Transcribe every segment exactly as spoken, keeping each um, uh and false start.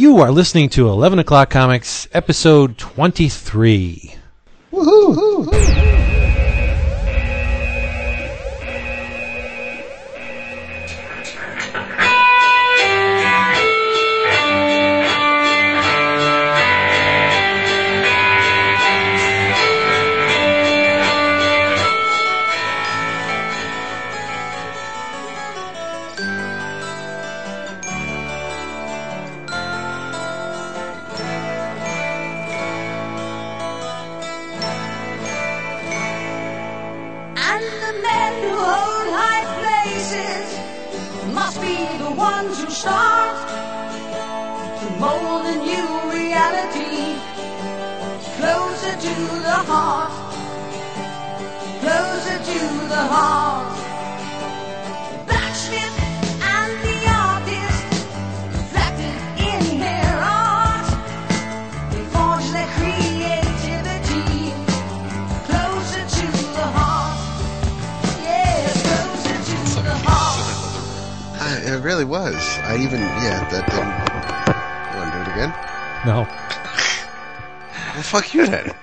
You are listening to eleven o'clock Comics, episode twenty-three. Woohoo!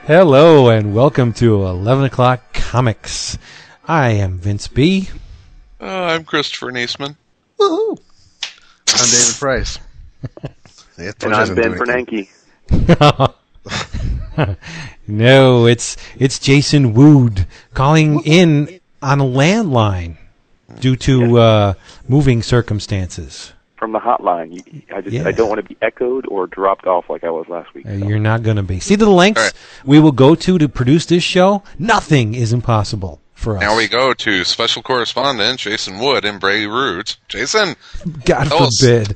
Hello and welcome to eleven o'clock Comics. I am Vince B. Uh, I'm Christopher Niesman. Woohoo! I'm David Price. Yeah, and I'm Ben Bernanke. No, it's it's Jason Wood calling in on a landline due to uh, moving circumstances. From the hotline. I just yeah. I don't want to be echoed or dropped off like I was last week. So. You're not going to be. See the lengths right. we will go to to produce this show? Nothing is impossible for us. Now we go to special correspondent Jason Wood in Beirut. Jason! God forbid.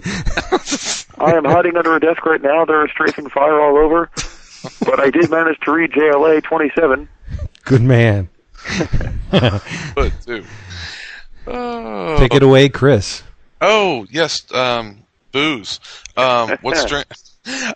I am hiding under a desk right now. There is tracing fire all over. But I did manage to read J L A twenty-seven. Good man. Good, too. Oh. Take it away, Chris. Oh, yes, um, booze. Um, what's drink?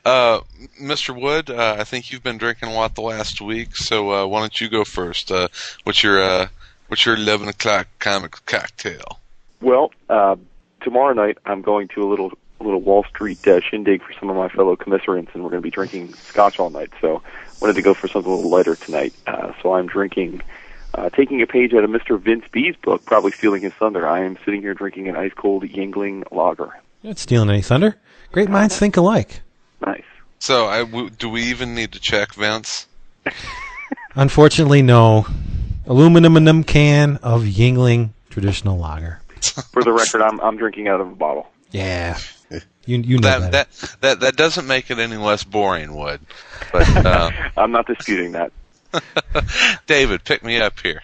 Uh, Mister Wood, uh, I think you've been drinking a lot the last week, so uh, why don't you go first? Uh, what's your uh, what's your eleven o'clock comic cocktail? Well, uh, tomorrow night I'm going to a little a little Wall Street uh, shindig for some of my fellow commiserants, and we're going to be drinking scotch all night. So, wanted to go for something a little lighter tonight. Uh, so I'm drinking. Uh, taking a page out of Mister Vince B's book, probably stealing his thunder. I am sitting here drinking an ice-cold Yuengling lager. You're not stealing any thunder. Great minds think alike. Nice. So, I w do we even need to check, Vince? Unfortunately, no. Aluminum can of Yuengling traditional lager. For the record, I'm I'm drinking out of a bottle. Yeah. You you know that that that, that, that doesn't make it any less boring, Wood. But uh... I'm not disputing that. David, pick me up here.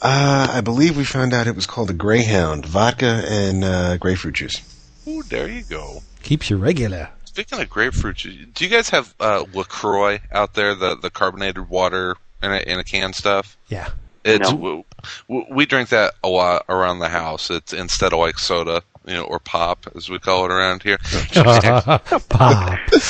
Uh, I believe we found out it was called a Greyhound. Vodka and uh, grapefruit juice. Ooh, there you go. Keeps you regular. Speaking of grapefruit juice, do you guys have uh, LaCroix out there, the, the carbonated water in a, in a can stuff? Yeah. It's no. we, we drink that a lot around the house. It's instead of like soda, you know, or pop, as we call it around here. uh, pop. You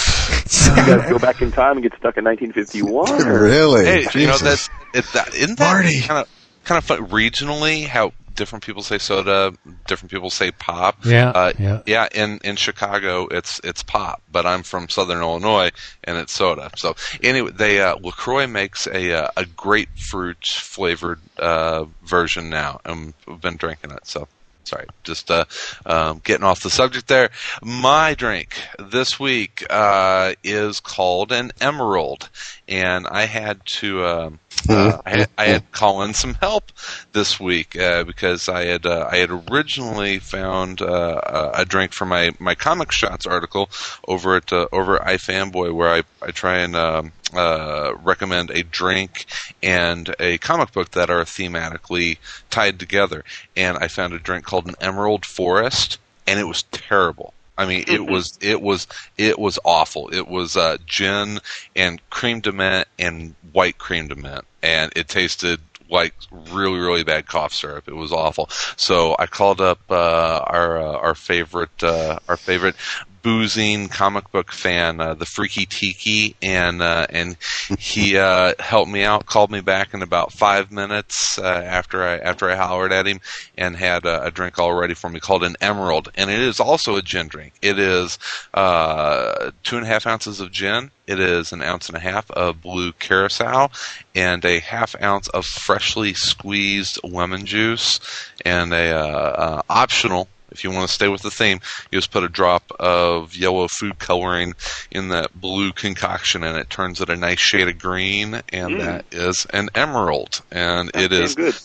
guys go back in time and get stuck in nineteen fifty-one. Really? Hey, Jesus. You know, that's, it, that, isn't that kind of kind of fun regionally how different people say soda, different people say pop. Yeah, uh, yeah. Yeah. In in Chicago, it's it's pop, but I'm from Southern Illinois, and it's soda. So anyway, they uh, LaCroix makes a uh, a grapefruit flavored uh, version now, and we've been drinking it. So. Sorry, just uh, um, getting off the subject there. My drink this week uh, is called an Emerald, and I had to uh, uh, I, had, I had to call in some help this week uh, because I had uh, I had originally found uh, a drink for my, my Comic Shots article over at uh, over at iFanboy, where I I try and um, uh, recommend a drink and a comic book that are thematically tied together, and I found a drink called called an Emerald Forest, and it was terrible. I mean, it was it was it was awful. It was uh, gin and cream de menthe and white cream de menthe, and it tasted like really really bad cough syrup. It was awful. So I called up uh, our uh, our favorite uh, our favorite boozing comic book fan, uh, the Freaky Tiki, and uh, and he uh, helped me out. Called me back in about five minutes uh, after I after I hollered at him, and had a, a drink all ready for me called an Emerald, and it is also a gin drink. It is uh, two and a half ounces of gin. It is an ounce and a half of blue curacao and a half ounce of freshly squeezed lemon juice, and a uh, uh, optional. If you want to stay with the theme, you just put a drop of yellow food coloring in that blue concoction, and it turns it a nice shade of green, and mm. that is an Emerald. And that it is good.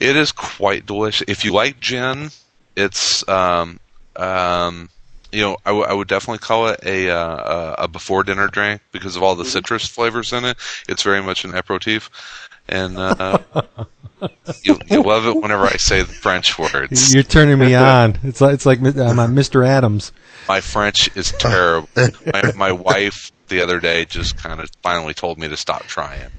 It is quite delicious. If you like gin, it's um um you know I, w- I would definitely call it a uh, a before dinner drink because of all the mm-hmm. citrus flavors in it. It's very much an aperitif. And uh, you, you love it whenever I say the French words. You're turning me on. It's like it's like I'm on Mister Adams. My French is terrible. My, my wife the other day just kind of finally told me to stop trying.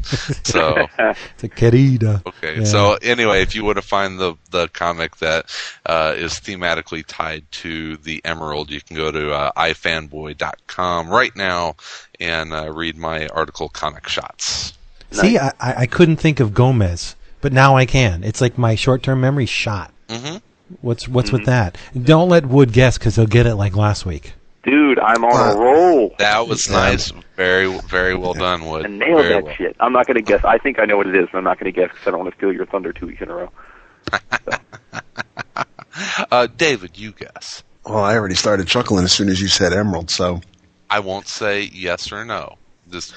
So it's a querida. Okay. Yeah. So anyway, if you want to find the the comic that uh, is thematically tied to the Emerald, you can go to uh, i fanboy dot com right now and uh, read my article, Comic Shots. See, I, I couldn't think of Gomez, but now I can. It's like my short-term memory shot. Mm-hmm. What's what's mm-hmm. with that? Don't let Wood guess because he'll get it like last week. Dude, I'm on uh, a roll. That was nice. Very, very well done, Wood. I nailed very that well. Shit. I'm not going to guess. I think I know what it is, and I'm not going to guess because I don't want to steal your thunder two weeks in a row. So. uh, David, you guess. Well, I already started chuckling as soon as you said Emerald, so. I won't say yes or no. Just...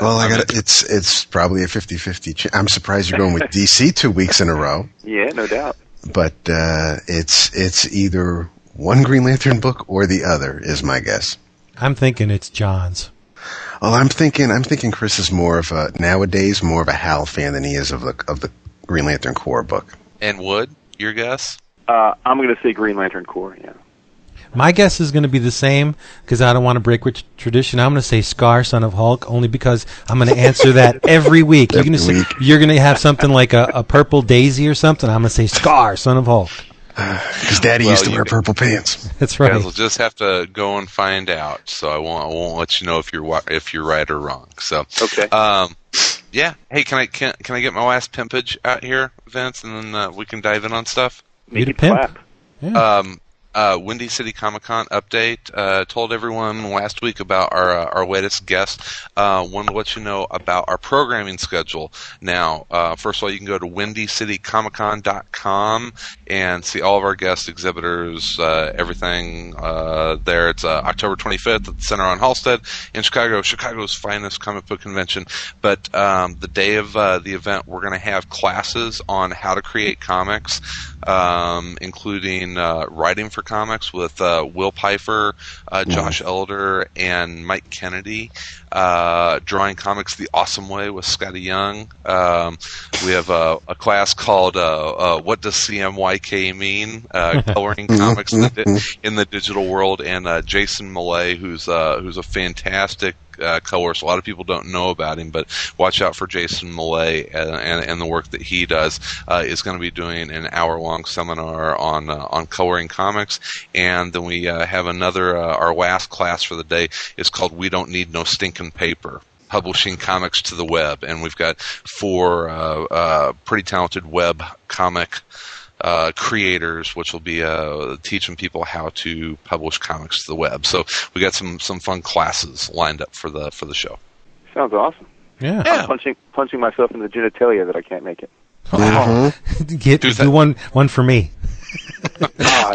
Well, I got it's it's probably a fifty-fifty chance. I'm surprised you're going with D C two weeks in a row. Yeah, no doubt. But uh, it's it's either one Green Lantern book or the other is my guess. I'm thinking it's John's. Well, I'm thinking I'm thinking Chris is more of a nowadays more of a Hal fan than he is of the of the Green Lantern Corps book. And Wood, your guess? Uh, I'm going to say Green Lantern Corps. Yeah. My guess is going to be the same because I don't want to break with tradition. I'm going to say Scar, Son of Hulk, only because I'm going to answer that every week. You're going to say, you're going to have something like a, a purple daisy or something. I'm going to say Scar, Son of Hulk. Because uh, Daddy well, used to wear purple pants. That's right. We'll just have to go and find out. So I won't. I won't let you know if you're if you're right or wrong. So okay. Um, yeah. Hey, can I can, can I get my last pimpage out here, Vince, and then uh, we can dive in on stuff. Make it pimp. Clap. Yeah. Um. Uh, Windy City Comic Con update. Uh, told everyone last week about our uh, our latest guest. Uh, wanted to let you know about our programming schedule. Now, uh, first of all, you can go to windy city comic con dot com and see all of our guest exhibitors, uh, everything uh, there. It's uh, October twenty-fifth at the Center on Halsted in Chicago, Chicago's finest comic book convention. But um, the day of uh, the event, we're going to have classes on how to create comics, um, including uh, writing for comics with uh, Will Pfeiffer, uh, Josh mm. Elder, and Mike Kennedy. Uh, drawing comics the awesome way with Scotty Young. Um, we have uh, a class called uh, uh, What Does C M Y K Mean? Uh, coloring comics in, the di- in the digital world. And uh, Jason Millay, who's, uh, who's a fantastic Uh, colorist. A lot of people don't know about him, but watch out for Jason Millay and, and, and the work that he does. Uh, is going to be doing an hour-long seminar on uh, on coloring comics, and then we uh, have another. Uh, our last class for the day is called "We Don't Need No Stinkin' Paper." Publishing comics to the web, and we've got four uh, uh, pretty talented web comic Uh, creators, which will be uh, teaching people how to publish comics to the web. So we got some, some fun classes lined up for the for the show. Sounds awesome. Yeah, yeah. I'm punching punching myself in the genitalia that I can't make it. Wow. Mm-hmm. Get do, do one one for me.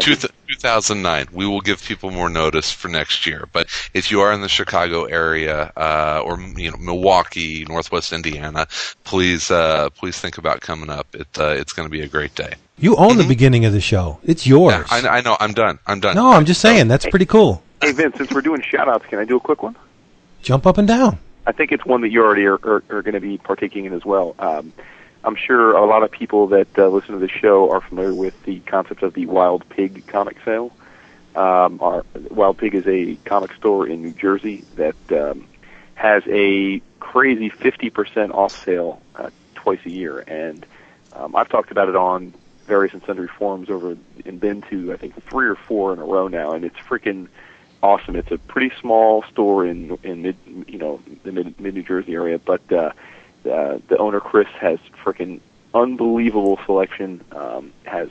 two thousand nine. We will give people more notice for next year. But if you are in the Chicago area uh, or you know Milwaukee, Northwest Indiana, please uh, please think about coming up. It uh, it's going to be a great day. You own mm-hmm. the beginning of the show. It's yours. Yeah, I, I know. I'm done. I'm done. No, I'm just saying. That's hey, pretty cool. Hey, Vince, since we're doing shout-outs, can I do a quick one? Jump up and down. I think it's one that you already are, are, are going to be partaking in as well. Um, I'm sure a lot of people that uh, listen to the show are familiar with the concept of the Wild Pig comic sale. Um, our Wild Pig is a comic store in New Jersey that um, has a crazy fifty percent off sale uh, twice a year. And um, I've talked about it on various and sundry forums over and been to I think three or four in a row now, and it's freaking awesome. It's a pretty small store in in mid you know the mid, mid New Jersey area, but uh, uh, the owner Chris has freaking unbelievable selection. Um, has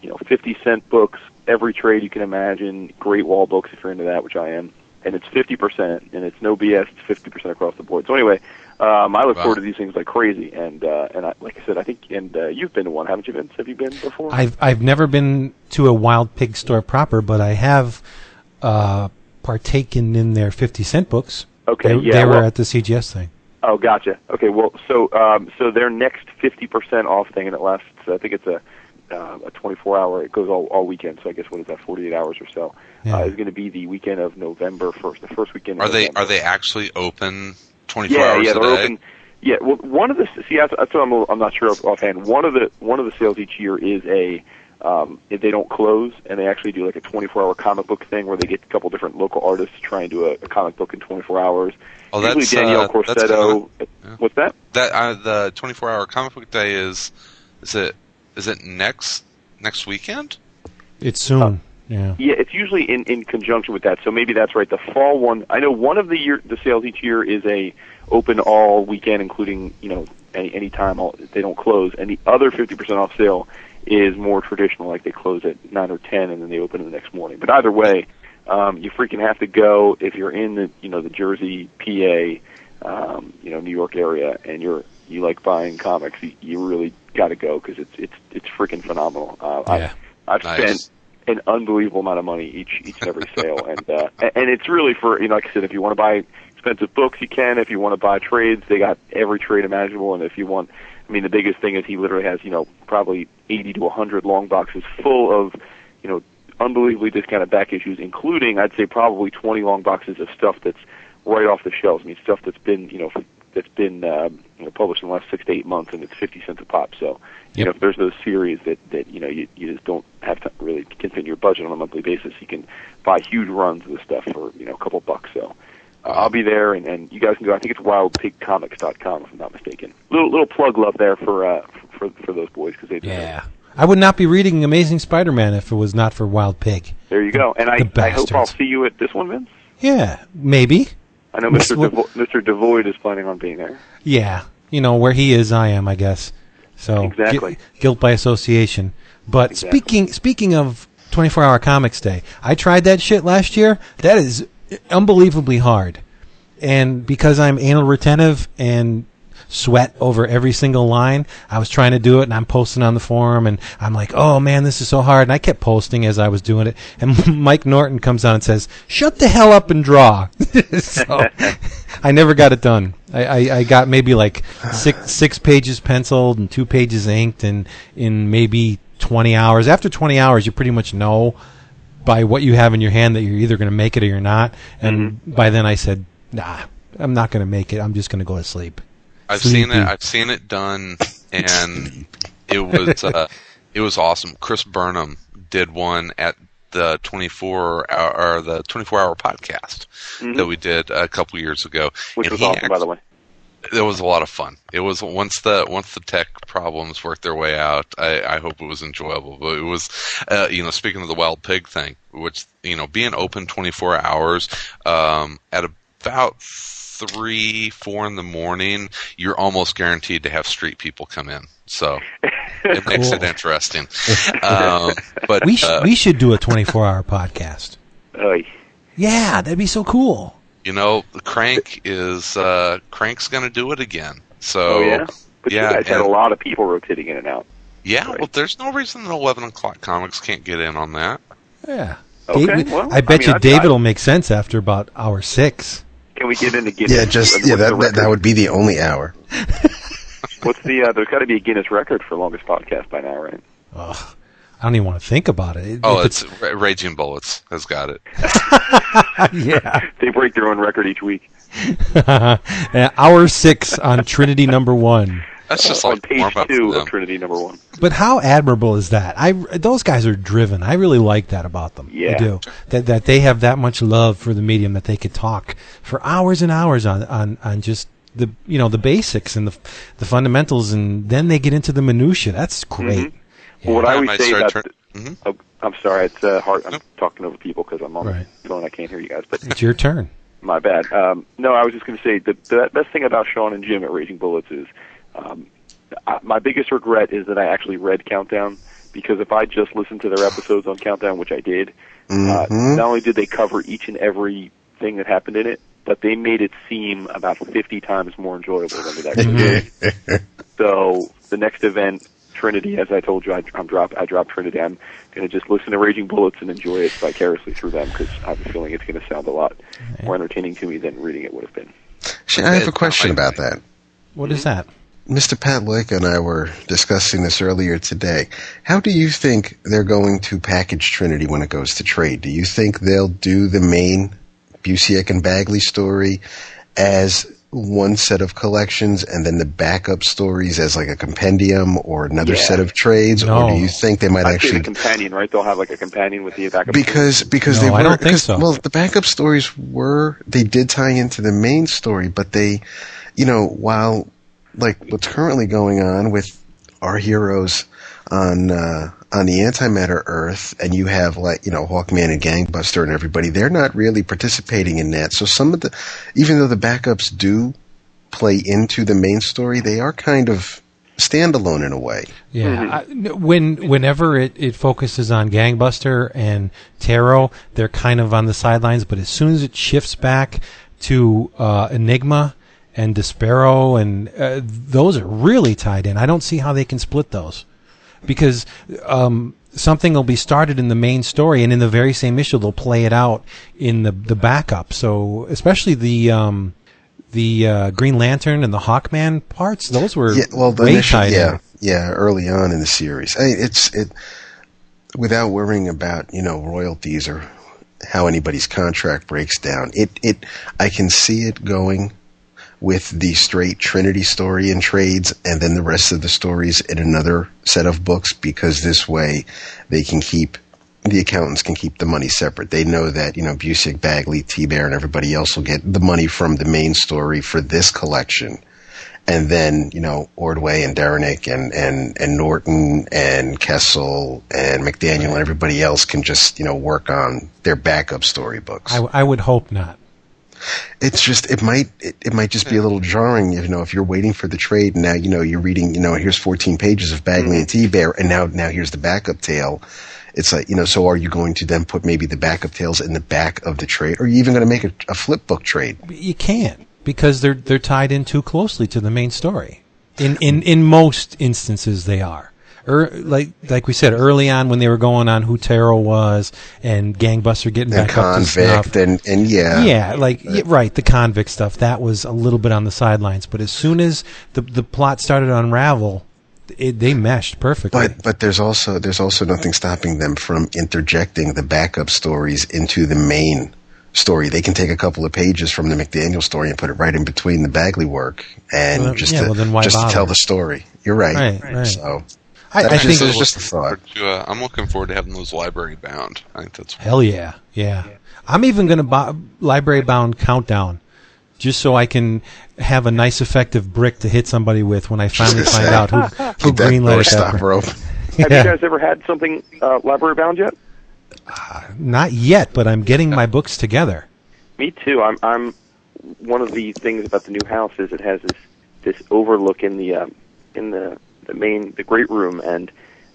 you know fifty cent books, every trade you can imagine, great wall books if you're into that, which I am. And it's fifty percent, and it's no B S. It's fifty percent across the board. So anyway, um, I look wow. forward to these things like crazy. And uh, and I, like I said, I think and uh, you've been to one, haven't you, Vince? Have you been before? I've I've never been to a Wild Pig store proper, but I have uh, partaken in their fifty cent books. Okay, they, yeah, they were well, at the C G S thing. Oh, gotcha. Okay, well, so um, so their next fifty percent off thing, and it lasts. I think it's a. Uh, a twenty-four hour, it goes all, all weekend, so I guess what is that, forty-eight hours or so, yeah. uh, is going to be the weekend of November first, the first weekend of are November. They Are they actually open twenty-four yeah, hours yeah, a they're day? Open, yeah, well, one of the, see, that's what I'm, I'm not sure offhand, one of the one of the sales each year is a, um, they don't close, and they actually do like a twenty-four hour comic book thing where they get a couple different local artists to try and do a, a comic book in twenty-four hours. Oh, usually that's, Danielle uh, Corsetto, that's kinda, yeah. What's that? That uh, the twenty-four hour comic book day is, is it, Is it next next weekend? It's soon. Uh, yeah. Yeah, it's usually in, in conjunction with that. So maybe that's right. The fall one. I know one of the year the sales each year is a open all weekend, including you know any any time all, they don't close. And the other fifty percent off sale is more traditional, like they close at nine or ten and then they open the next morning. But either way, um, you freaking have to go if you're in the you know the Jersey, P A, um, you know New York area, and you're you like buying comics. You, you really got to go because it's it's it's freaking phenomenal. Uh, yeah, I've, I've nice. spent an unbelievable amount of money each each and every sale, and uh, and it's really for you know like I said, if you want to buy expensive books, you can. If you want to buy trades, they got every trade imaginable. And if you want, I mean, the biggest thing is he literally has you know probably eighty to a hundred long boxes full of you know unbelievably discounted back issues, including I'd say probably twenty long boxes of stuff that's right off the shelves. I mean, stuff that's been you know. that's been uh, you know, published in the last six to eight months, and it's fifty cents a pop. So, you yep. know, if there's those series that, that you know, you, you just don't have to really continue your budget on a monthly basis, you can buy huge runs of this stuff for, you know, a couple bucks. So uh, I'll be there, and, and you guys can go. I think it's wild pig comics dot com, if I'm not mistaken. Little little plug love there for uh, for, for those boys. Cause they yeah. I would not be reading Amazing Spider-Man if it was not for Wild Pig. There you go. And I, I hope I'll see you at this one, Vince. Yeah, maybe. I know Mister Devo- Mister Devoid is planning on being there. Yeah. You know, where he is, I am, I guess. So exactly. Gu- guilt by association. But exactly. speaking speaking of twenty-four hour Comics Day, I tried that shit last year. That is unbelievably hard. And because I'm anal retentive and sweat over every single line, I was trying to do it, and I'm posting on the forum, and I'm like, oh, man, this is so hard. And I kept posting as I was doing it. And Mike Norton comes on and says, shut the hell up and draw. So I never got it done. I, I, I got maybe like six six pages penciled and two pages inked, and in maybe twenty hours. After twenty hours, you pretty much know by what you have in your hand that you're either going to make it or you're not. And mm-hmm. by then I said, nah, I'm not going to make it. I'm just going to go to sleep. I've seen it. I've seen it done, and it was uh, it was awesome. Chris Burnham did one at the twenty-four hour, or the twenty-four hour podcast mm-hmm. that we did a couple years ago, which and was awesome, act- by the way. It was a lot of fun. It was once the once the tech problems worked their way out. I, I hope it was enjoyable. But it was, uh, you know, speaking of the Wild Pig thing, which you know, being open twenty-four hours um, at about three, four in the morning, you're almost guaranteed to have street people come in. So it makes cool. it interesting. Um, but we, sh- uh, we should do a twenty-four hour podcast. Oy. Yeah, that'd be so cool. You know, Crank is uh, Crank's going to do it again. So oh, yeah? But yeah, you guys and, had a lot of people rotating in and out. Yeah, right. Well, there's no reason that eleven o'clock Comics can't get in on that. Yeah. Okay, David, well, I bet I mean, you I've David got... will make sense after about hour six. Can we get into Guinness? Yeah, just yeah. That, that that would be the only hour. What's the? Uh, there's got to be a Guinness record for longest podcast by now, right? Oh, I don't even want to think about it. it oh, it's, it's Raging Bullets has got it. Yeah, they break their own record each week. Hour six on Trinity Number One. That's just uh, like on page two of Trinity Number One. But how admirable is that? I those guys are driven. I really like that about them. Yeah, I do. That that they have that much love for the medium that they could talk for hours and hours on, on, on just the you know the basics and the the fundamentals, and then they get into the minutia. That's great. Mm-hmm. Yeah. Well, what I always say about tur- Mm-hmm. Oh, I'm sorry. It's uh, hard. I'm nope. talking over people because I'm on right. the phone. I can't hear you guys. But it's your turn. My bad. Um, no, I was just going to say the, the best thing about Sean and Jim at Raging Bullets is um, I, my biggest regret is that I actually read Countdown, because if I just listened to their episodes on Countdown, which I did, mm-hmm. uh, not only did they cover each and every thing that happened in it, but they made it seem about fifty times more enjoyable than it actually was. So the next event, Trinity, as I told you, I, I'm drop, I dropped Trinity. I'm going to just listen to Raging Bullets and enjoy it vicariously through them, because I have a feeling it's going to sound a lot more entertaining to me than reading it would have been. Actually, I have a question about that. What mm-hmm. is that? Mister Pat Lake and I were discussing this earlier today. How do you think they're going to package Trinity when it goes to trade? Do you think they'll do the main Busiek and Bagley story as one set of collections and then the backup stories as like a compendium or another yeah. set of trades? No. Or do you think they might I'd actually... a companion, right? They'll have like a companion with the backup because, stories. Because no, they were... I don't think so. Well, the backup stories were... They did tie into the main story, but they, you know, while like what's currently going on with our heroes on... Uh, on the Antimatter Earth, and you have, like, you know, Hawkman and Gangbuster and everybody, they're not really participating in that. So some of the, even though the backups do play into the main story, they are kind of standalone in a way. Yeah. Mm-hmm. I, when Whenever it, it focuses on Gangbuster and Taro, they're kind of on the sidelines, but as soon as it shifts back to uh, Enigma and Despero, and uh, those are really tied in. I don't see how they can split those. Because um, something will be started in the main story, and in the very same issue, they'll play it out in the the backup. So, especially the um, the uh, Green Lantern and the Hawkman parts; those were yeah, well, the way initial, tied yeah, in. yeah, early on in the series. I mean, it's it without worrying about you know royalties or how anybody's contract breaks down. It it I can see it going with the straight Trinity story in trades and then the rest of the stories in another set of books, because this way they can keep, the accountants can keep the money separate. They know that, you know, Busiek, Bagley, T-Bear, and everybody else will get the money from the main story for this collection. And then, you know, Ordway and Darenick and, and, and Norton and Kessel and McDaniel and everybody else can just, you know, work on their backup storybooks. I, w- I would hope not. It's just it might it, it might just be a little jarring, you know, if you're waiting for the trade and now you know you're reading, you know, here's fourteen pages of Bagley mm-hmm. and T-Bear, and now now here's the backup tale. It's like, you know, so are you going to then put maybe the backup tales in the back of the trade? Or are you even going to make a, a flip book trade? You can't, because they're they're tied in too closely to the main story. In in in most instances they are. Er, like like we said early on when they were going on who Taro was and Gangbuster getting and back convict up to stuff. And, and yeah. Yeah, like, yeah, right, the convict stuff, that was a little bit on the sidelines. But as soon as the the plot started to unravel, it, they meshed perfectly. But but there's also there's also nothing stopping them from interjecting the backup stories into the main story. They can take a couple of pages from the McDaniel story and put it right in between the Bagley work and well, just, yeah, to, well, just to tell the story. You're right. Right, right. So... I, I think it's just a thought. To, uh, I'm looking forward to having those library bound. I think that's hell yeah, yeah. yeah. I'm even going to buy library bound Countdown, just so I can have a nice effective brick to hit somebody with when I finally find out who who Green Lantern is. Have yeah. you guys ever had something uh, library bound yet? Uh, not yet, but I'm getting my books together. Me too. I'm. I'm. One of the things about the new house is it has this this overlook in the um, in the. the main, the great room, and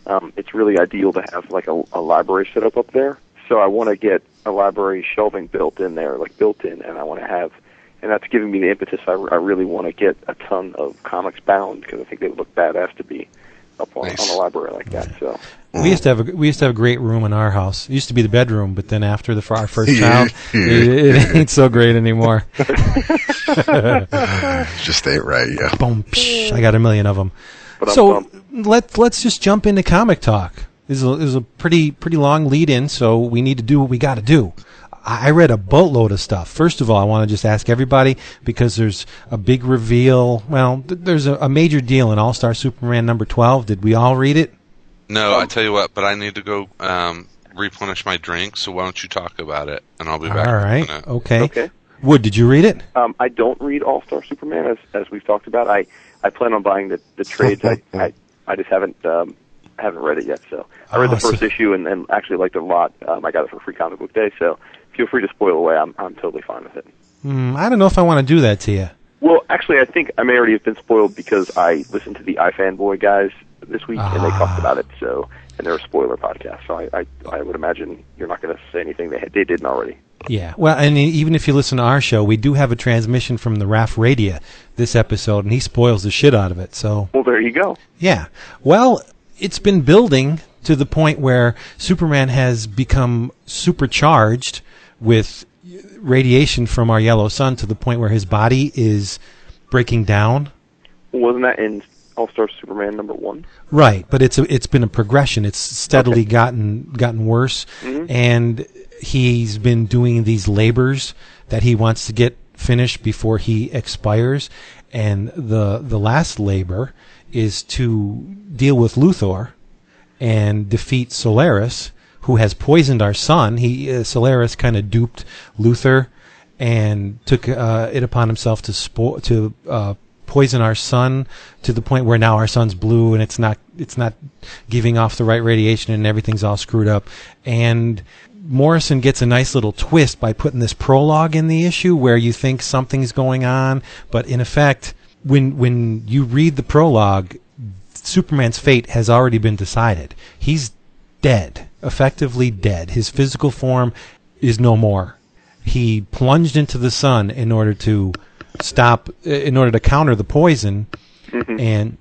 um, it's really ideal to have like a, a library set up up there. So I want to get a library shelving built in there, like built in, and I want to have, and that's giving me the impetus. I, I really want to get a ton of comics bound, because I think they would look badass to be up on, nice. on a library like that. So we used to have a, we used to have a great room in our house. It used to be the bedroom, but then after the our first child, it, it ain't so great anymore. Just ain't right, yeah. Boom, psh, I got a million of them. But so let's let's just jump into comic talk. This is a, this is a pretty pretty long lead in, so we need to do what we got to do. I read a boatload of stuff. First of all, I want to just ask everybody, because there's a big reveal. Well, th- there's a, a major deal in All-Star Superman number twelve. Did we all read it? No, oh. I tell you what, but I need to go um, replenish my drink. So why don't you talk about it, and I'll be back. All right. In okay. Okay. Wood, did you read it? Um, I don't read All-Star Superman, as as we've talked about. I. I plan on buying the, the trades. I, I I just haven't um, haven't read it yet. So I read oh, the first so. issue and, and actually liked it a lot. Um, I got it for Free Comic Book Day, so feel free to spoil away. I'm I'm totally fine with it. Mm, I don't know if I want to do that to you. Well, actually, I think I may already have been spoiled because I listened to the iFanboy guys this week, ah. and they talked about it. So, and they're a spoiler podcast, so I, I, I would imagine you're not going to say anything they, they didn't already. Yeah, well, and even if you listen to our show, we do have a transmission from the R A F Radia this episode, and he spoils the shit out of it. So, well, there you go. Yeah, well, it's been building to the point where Superman has become supercharged with radiation from our yellow sun to the point where his body is breaking down. Wasn't that in All-Star Superman number one? Right, but it's a, it's been a progression. It's steadily okay. gotten gotten worse, mm-hmm. and he's been doing these labors that he wants to get finished before he expires, and the the last labor is to deal with Luthor and defeat Solaris, who has poisoned our sun. He uh, Solaris kind of duped Luthor and took uh, it upon himself to spo- to uh, poison our sun to the point where now our sun's blue and it's not it's not giving off the right radiation and everything's all screwed up. And Morrison gets a nice little twist by putting this prologue in the issue where you think something's going on, but in effect, when when you read the prologue, Superman's fate has already been decided. He's dead, effectively dead. His physical form is no more. He plunged into the sun in order to stop, in order to counter the poison. Mm-hmm. And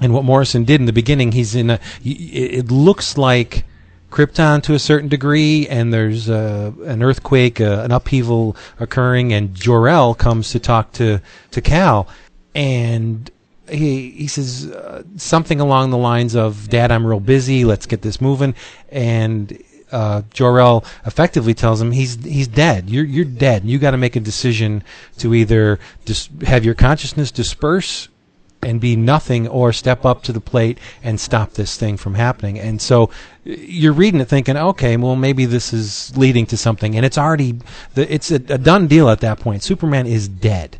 and what Morrison did in the beginning, he's in a. It looks like Krypton to a certain degree, and there's a, an earthquake, a, an upheaval occurring, and Jor-El comes to talk to to Kal, and. He he says uh, something along the lines of, "Dad, I'm real busy. Let's get this moving." And uh, Jor-El effectively tells him he's he's dead. You're you're dead. You got to make a decision to either dis- have your consciousness disperse and be nothing, or step up to the plate and stop this thing from happening. And so you're reading it thinking, okay, well, maybe this is leading to something. And it's already the, it's a, a done deal at that point. Superman is dead.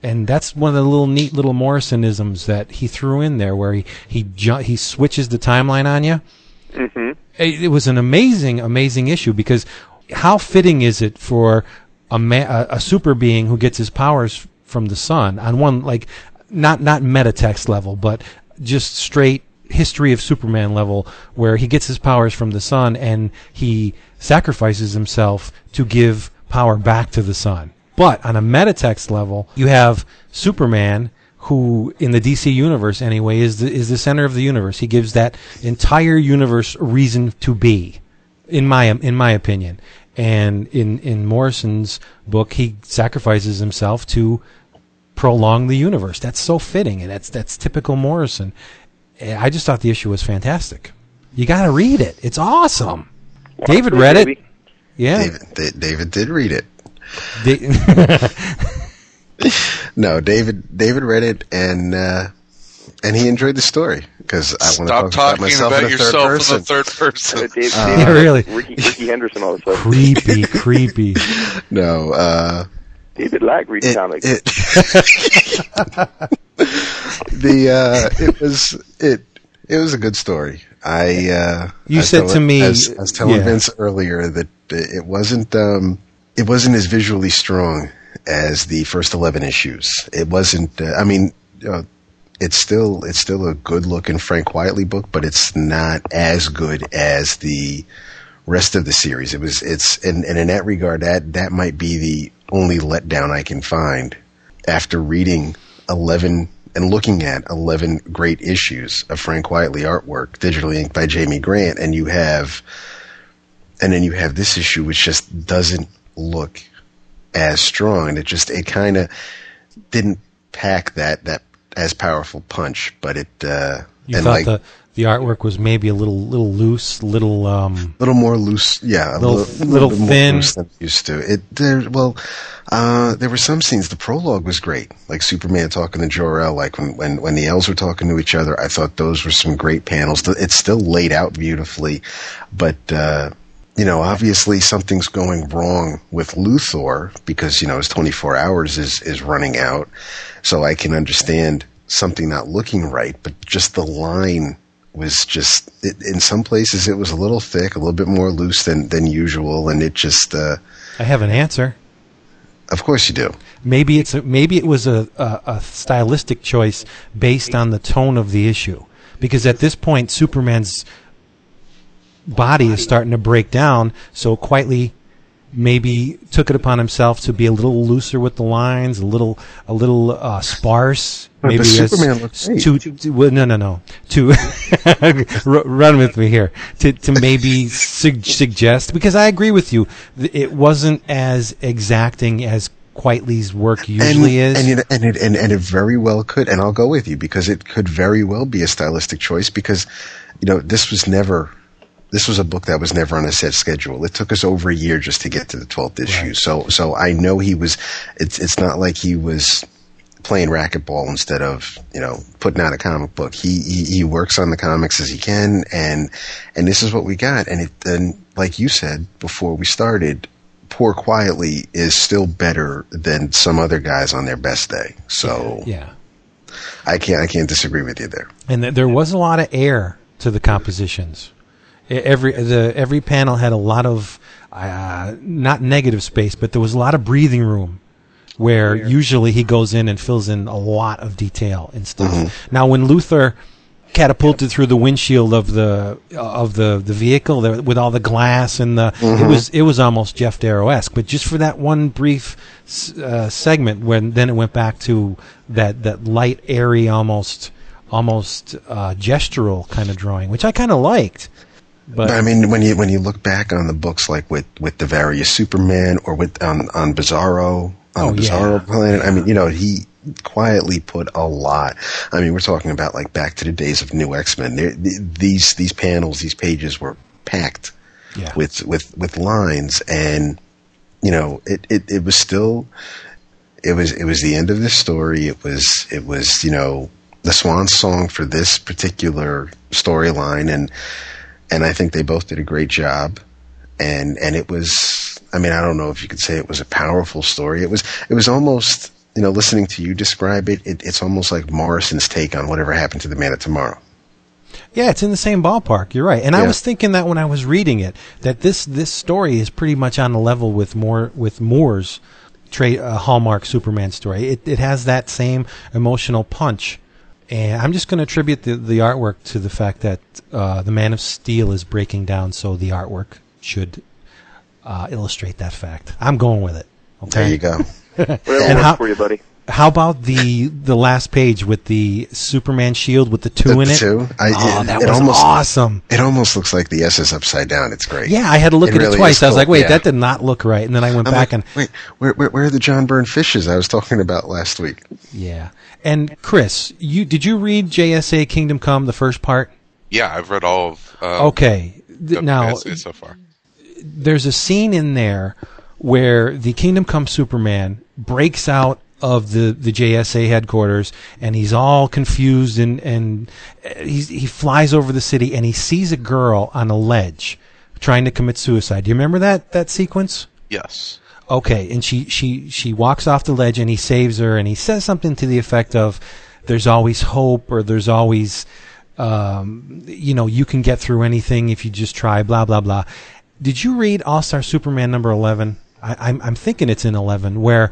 And that's one of the little neat little Morrisonisms that he threw in there, where he he ju- he switches the timeline on you. Mm-hmm. It, it was an amazing, amazing issue, because how fitting is it for a ma- a, a super being who gets his powers from the sun on one, like, not not metatext level, but just straight history of Superman level, where he gets his powers from the sun and he sacrifices himself to give power back to the sun. But on a metatext level, you have Superman, who in the D C universe anyway is the, is the center of the universe. He gives that entire universe reason to be, in my in my opinion. And in in Morrison's book, he sacrifices himself to prolong the universe. That's so fitting, and that's that's typical Morrison. I just thought the issue was fantastic. You got to read it. It's awesome. Wow, David read it. Yeah, David, David did read it. no, David. David read it, and uh, and he enjoyed the story, because I want to talk about myself about in, the yourself in the third person. Uh, David, uh, yeah, really, Ricky, Ricky Henderson all of a sudden. Creepy, creepy. No, uh, David liked reading comics. It, the uh, it was it it was a good story. I uh, you I said telling, to me, I was, I was telling yeah. Vince earlier that it wasn't. Um, It wasn't as visually strong as the first eleven issues. It wasn't. Uh, I mean, uh, it's still it's still a good looking Frank Quietly book, but it's not as good as the rest of the series. It was. It's and, and in that regard, that that might be the only letdown I can find after reading eleven and looking at eleven great issues of Frank Quietly artwork, digitally inked by Jamie Grant, and you have, and then you have this issue which just doesn't look as strong, and it just it kind of didn't pack that that as powerful punch. But it uh you and thought like, the the artwork was maybe a little little loose, little um little more loose, yeah, a little little, little, little thin. More loose than I'm used to it. There, well, uh, there were some scenes. The prologue was great, like Superman talking to Jor-El, like when when when the elves were talking to each other. I thought those were some great panels. It's still laid out beautifully, but. uh You know, obviously something's going wrong with Luthor, because, you know, his twenty-four hours is, is running out. So I can understand something not looking right, but just the line was just it, in some places it was a little thick, a little bit more loose than than usual, and it just. Uh, I have an answer. Of course you do. Maybe it's a, maybe it was a, a, a stylistic choice based on the tone of the issue, because at this point Superman's body is starting to break down, so Quietly maybe took it upon himself to be a little looser with the lines, a little a little uh, sparse. Maybe Superman looks too, too, well, no, no, no. To run with me here. To to maybe su suggest, because I agree with you, it wasn't as exacting as Quietly's work usually and, is, and it, and, it, and and it very well could. And I'll go with you, because it could very well be a stylistic choice, because you know this was never. This was a book that was never on a set schedule. It took us over a year just to get to the twelfth issue. Right. So, so I know he was. It's it's not like he was playing racquetball instead of you know putting out a comic book. He he, he works on the comics as he can, and and this is what we got. And it and like you said before we started, poor Quietly is still better than some other guys on their best day. So yeah, I can't I can't disagree with you there. And th there was a lot of air to the compositions. Every the every panel had a lot of uh, not negative space, but there was a lot of breathing room, where usually he goes in and fills in a lot of detail and stuff. Mm-hmm. Now, when Luthor catapulted through the windshield of the of the the vehicle there, with all the glass and the mm-hmm. it was it was almost Jeff Darrow-esque, but just for that one brief uh, segment, when then it went back to that that light, airy, almost almost uh, gestural kind of drawing, which I kind of liked. But, but I mean, when you when you look back on the books, like with with the various Superman or with on on Bizarro on oh, the Bizarro yeah. planet, I mean, you know, he Quietly put a lot. I mean, we're talking about like back to the days of New X-Men. There, th these these panels, these pages were packed yeah. with with with lines, and you know, it it it was still, it was it was the end of this story. It was it was you know the swan song for this particular storyline, and. And I think they both did a great job, and and it was. I mean, I don't know if you could say it was a powerful story. It was. It was almost. You know, listening to you describe it, it it's almost like Morrison's take on Whatever Happened to the Man of Tomorrow. Yeah, it's in the same ballpark. You're right, and yeah. I was thinking that when I was reading it, that this this story is pretty much on the level with more with Moore's trade uh, Hallmark Superman story. It it has that same emotional punch. And I'm just going to attribute the, the artwork to the fact that uh, the Man of Steel is breaking down, so the artwork should uh, illustrate that fact. I'm going with it. Okay? There you go. And how, for you, buddy. How about the the last page with the Superman shield with the two the, in the it? Two? I, oh, it, that it was almost, awesome. It almost looks like the S is upside down. It's great. Yeah, I had to look it at really it twice. I was cool. like, wait, yeah. that did not look right. And then I went I'm back like, and... Wait, where, where, where are the John Byrne fishes I was talking about last week? Yeah. And Chris, you did you read J S A Kingdom Come, the first part? Yeah, I've read all of um, okay. the now, J S A so far. There's a scene in there where the Kingdom Come Superman breaks out of the, the J S A headquarters, and he's all confused, and, and he's, he flies over the city, and he sees a girl on a ledge trying to commit suicide. Do you remember that, that sequence? Yes. Okay, and she, she, she walks off the ledge, and he saves her, and he says something to the effect of, there's always hope, or there's always, um, you know, you can get through anything if you just try, blah, blah, blah. Did you read All-Star Superman number eleven? I, I'm, I'm thinking it's in eleven, where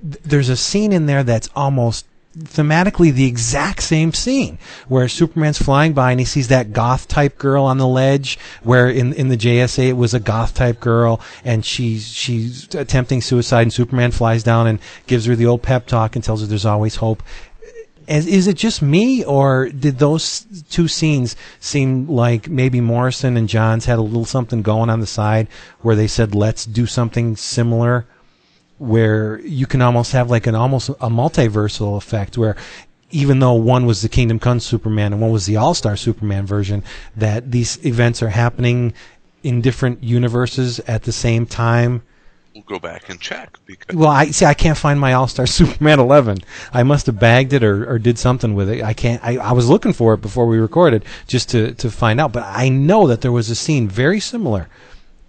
th there's a scene in there that's almost thematically the exact same scene, where Superman's flying by and he sees that goth type girl on the ledge, where in in the J S A it was a goth type girl, and she's she's attempting suicide, and Superman flies down and gives her the old pep talk and tells her there's always hope. Is, is it just me, or did those two scenes seem like maybe Morrison and Johns had a little something going on the side, where they said let's do something similar, where you can almost have like an almost a multiversal effect, where even though one was the Kingdom Come Superman and one was the All-Star Superman version, that these events are happening in different universes at the same time? We'll go back and check. Because well, I see. I can't find my All-Star Superman eleven. I must have bagged it or, or did something with it. I can't. I, I was looking for it before we recorded just to to find out. But I know that there was a scene very similar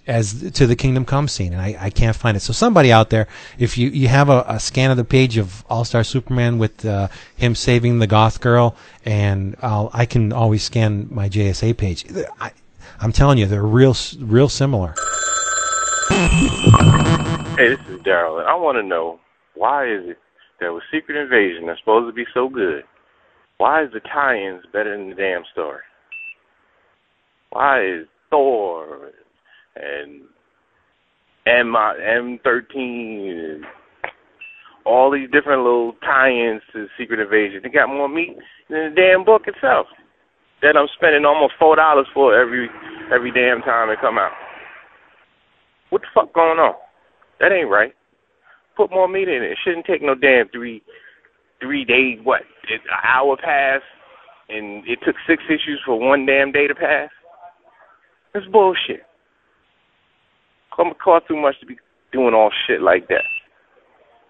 as to the Kingdom Come scene, and I, I can't find it. So somebody out there, if you, you have a, a scan of the page of All-Star Superman with uh, him saving the goth girl, and I'll, I can always scan my J S A page. I, I'm telling you, they're real, real similar. Hey, this is Daryl, and I want to know, why is it that with Secret Invasion, that's supposed to be so good, why is the tie-ins better than the damn story? Why is Thor and M thirteen and all these different little tie-ins to Secret Invasion? They got more meat than the damn book itself that I'm spending almost four dollars for every every damn time it come out. What the fuck going on? That ain't right. Put more meat in it. It shouldn't take no damn three three days, what, an hour pass, and it took six issues for one damn day to pass? That's bullshit. Come cost too much to be doing all shit like that.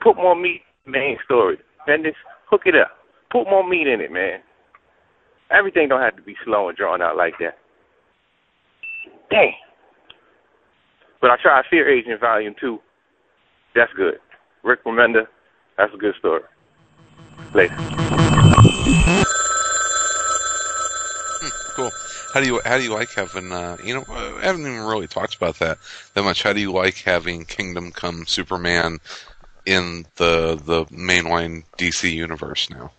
Put more meat in the main story. Bendis, hook it up. Put more meat in it, man. Everything don't have to be slow and drawn out like that. Damn. But I tried Fear Agent Volume two. That's good. Rick Remender, that's a good story. Later. Cool. How do you how do you like having uh, you know, I haven't even really talked about that that much. How do you like having Kingdom Come Superman in the the mainline D C universe now?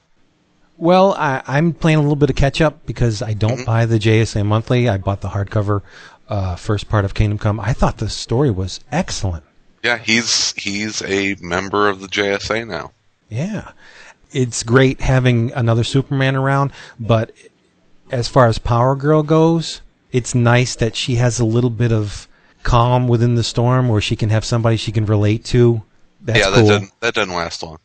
Well, I, I'm playing a little bit of catch up because I don't mm-hmm. buy the J S A monthly. I bought the hardcover uh, first part of Kingdom Come. I thought the story was excellent. Yeah, he's he's a member of the J S A now. Yeah. It's great having another Superman around, but as far as Power Girl goes, it's nice that she has a little bit of calm within the storm where she can have somebody she can relate to. That's yeah, that, cool. doesn't, that doesn't last long.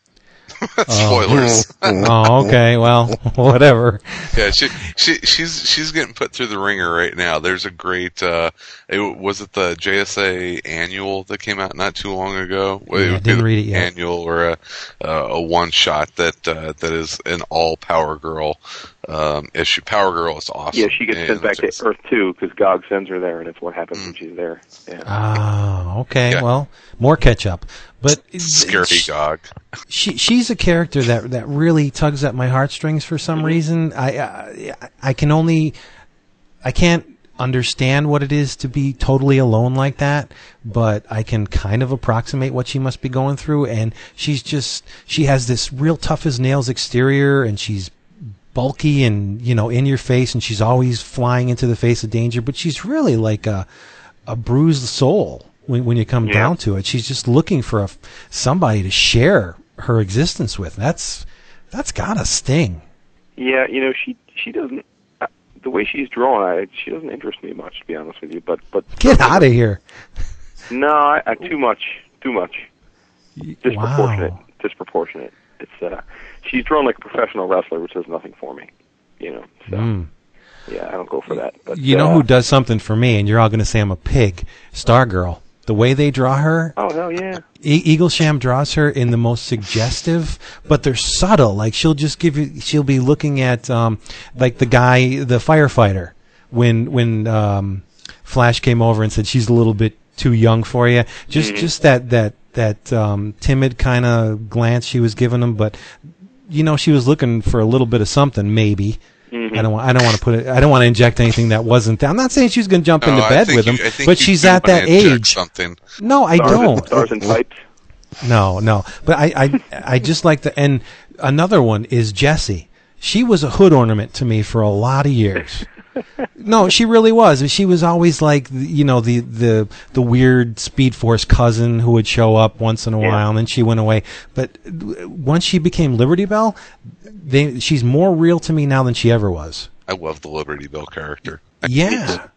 Spoilers. Oh, oh, okay. Well, whatever. Yeah, she, she she's she's getting put through the ringer right now. There's a great. Uh, it, was it the J S A annual that came out not too long ago? Well, yeah, I didn't read it yet. Annual or a, uh, a one shot that uh, that is an all Power Girl um, issue. Power Girl is awesome. Yeah, she gets and sent back to Earth too because Gog sends her there, and it's what happens mm. when she's there. Yeah. Ah, okay. Yeah. Well, more catch up. But scary she, Gog. She she's a character that that really tugs at my heartstrings for some mm-hmm. reason. I, I I can only I can't understand what it is to be totally alone like that, but I can kind of approximate what she must be going through. And she's just she has this real tough as nails exterior, and she's bulky and, you know, in your face, and she's always flying into the face of danger. But she's really like a a bruised soul. When, when you come yeah. down to it, she's just looking for a, somebody to share her existence with. That's that's gotta sting. Yeah, you know, she she doesn't uh, the way she's drawn. I, she doesn't interest me much, to be honest with you. But but get out of here. No, I, I, too much, too much. Disproportionate, wow. disproportionate. It's uh, she's drawn like a professional wrestler, which does nothing for me. You know. So. Mm. Yeah, I don't go for that. But, you know uh, who does something for me, and you're all gonna say I'm a pig. Stargirl. The way they draw her, oh hell yeah! E- Eaglesham draws her in the most suggestive, but they're subtle. Like she'll just give you, she'll be looking at um, like the guy, the firefighter, when when um, Flash came over and said she's a little bit too young for you. Just mm-hmm. just that that that um, timid kind of glance she was giving him, but you know she was looking for a little bit of something maybe. Mm-hmm. I don't. Want, I don't want to put it. I don't want to inject anything that wasn't. Th- I'm not saying she's going to jump no, into bed with him, you, but she's at that age. Something. No, I stars don't. And, stars and pipes. No, no. But I, I, I just like the. And another one is Jessie. She was a hood ornament to me for a lot of years. No, she really was. She was always like, you know, the the the weird Speed Force cousin who would show up once in a yeah. while, and then she went away. But once she became Liberty Bell, they, she's more real to me now than she ever was. I love the Liberty Bell character. I yeah,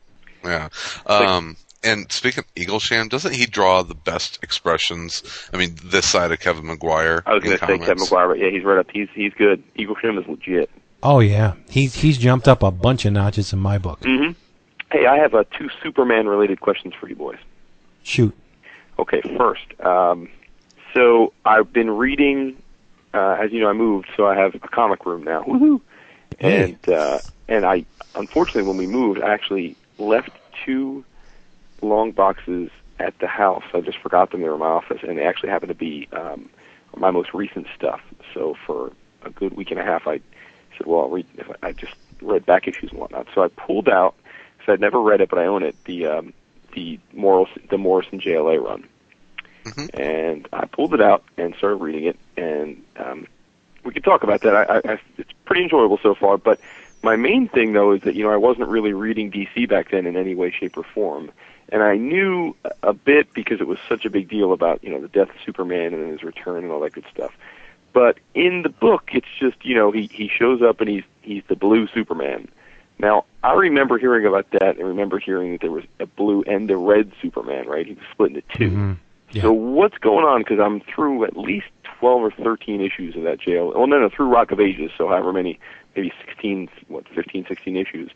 yeah. Um, and speaking of Eaglesham, doesn't he draw the best expressions? I mean, this side of Kevin Maguire. I was going to say Kevin Maguire, but yeah, he's right up. He's he's good. Eaglesham is legit. Oh, yeah. He, he's jumped up a bunch of notches in my book. Mm-hmm. Hey, I have uh, two Superman-related questions for you boys. Shoot. Okay, first, um, so I've been reading, uh, as you know, I moved, so I have a comic room now. Woohoo! Hey. And, uh, and I, unfortunately, when we moved, I actually left two long boxes at the house. I just forgot them. They were in my office, and they actually happened to be um, my most recent stuff. So for a good week and a half, I said, well, I'll read, if I, I just read back issues and whatnot. So I pulled out, because I'd never read it, but I own it, the um, the, Morrison, the Morrison J L A run. Mm-hmm. And I pulled it out and started reading it, and um, we could talk about that. I, I, it's pretty enjoyable so far, but my main thing, though, is that, you know, I wasn't really reading D C back then in any way, shape, or form. And I knew a bit because it was such a big deal about, you know, the death of Superman and his return and all that good stuff. But in the book, it's just, you know, he, he shows up and he's he's the blue Superman. Now, I remember hearing about that and remember hearing that there was a blue and a red Superman, right? He was split into two. Mm-hmm. Yeah. So what's going on? Because I'm through at least twelve or thirteen issues of that J L A. Well, no, no, through Rock of Ages, so however many, maybe sixteen, what, fifteen, sixteen issues.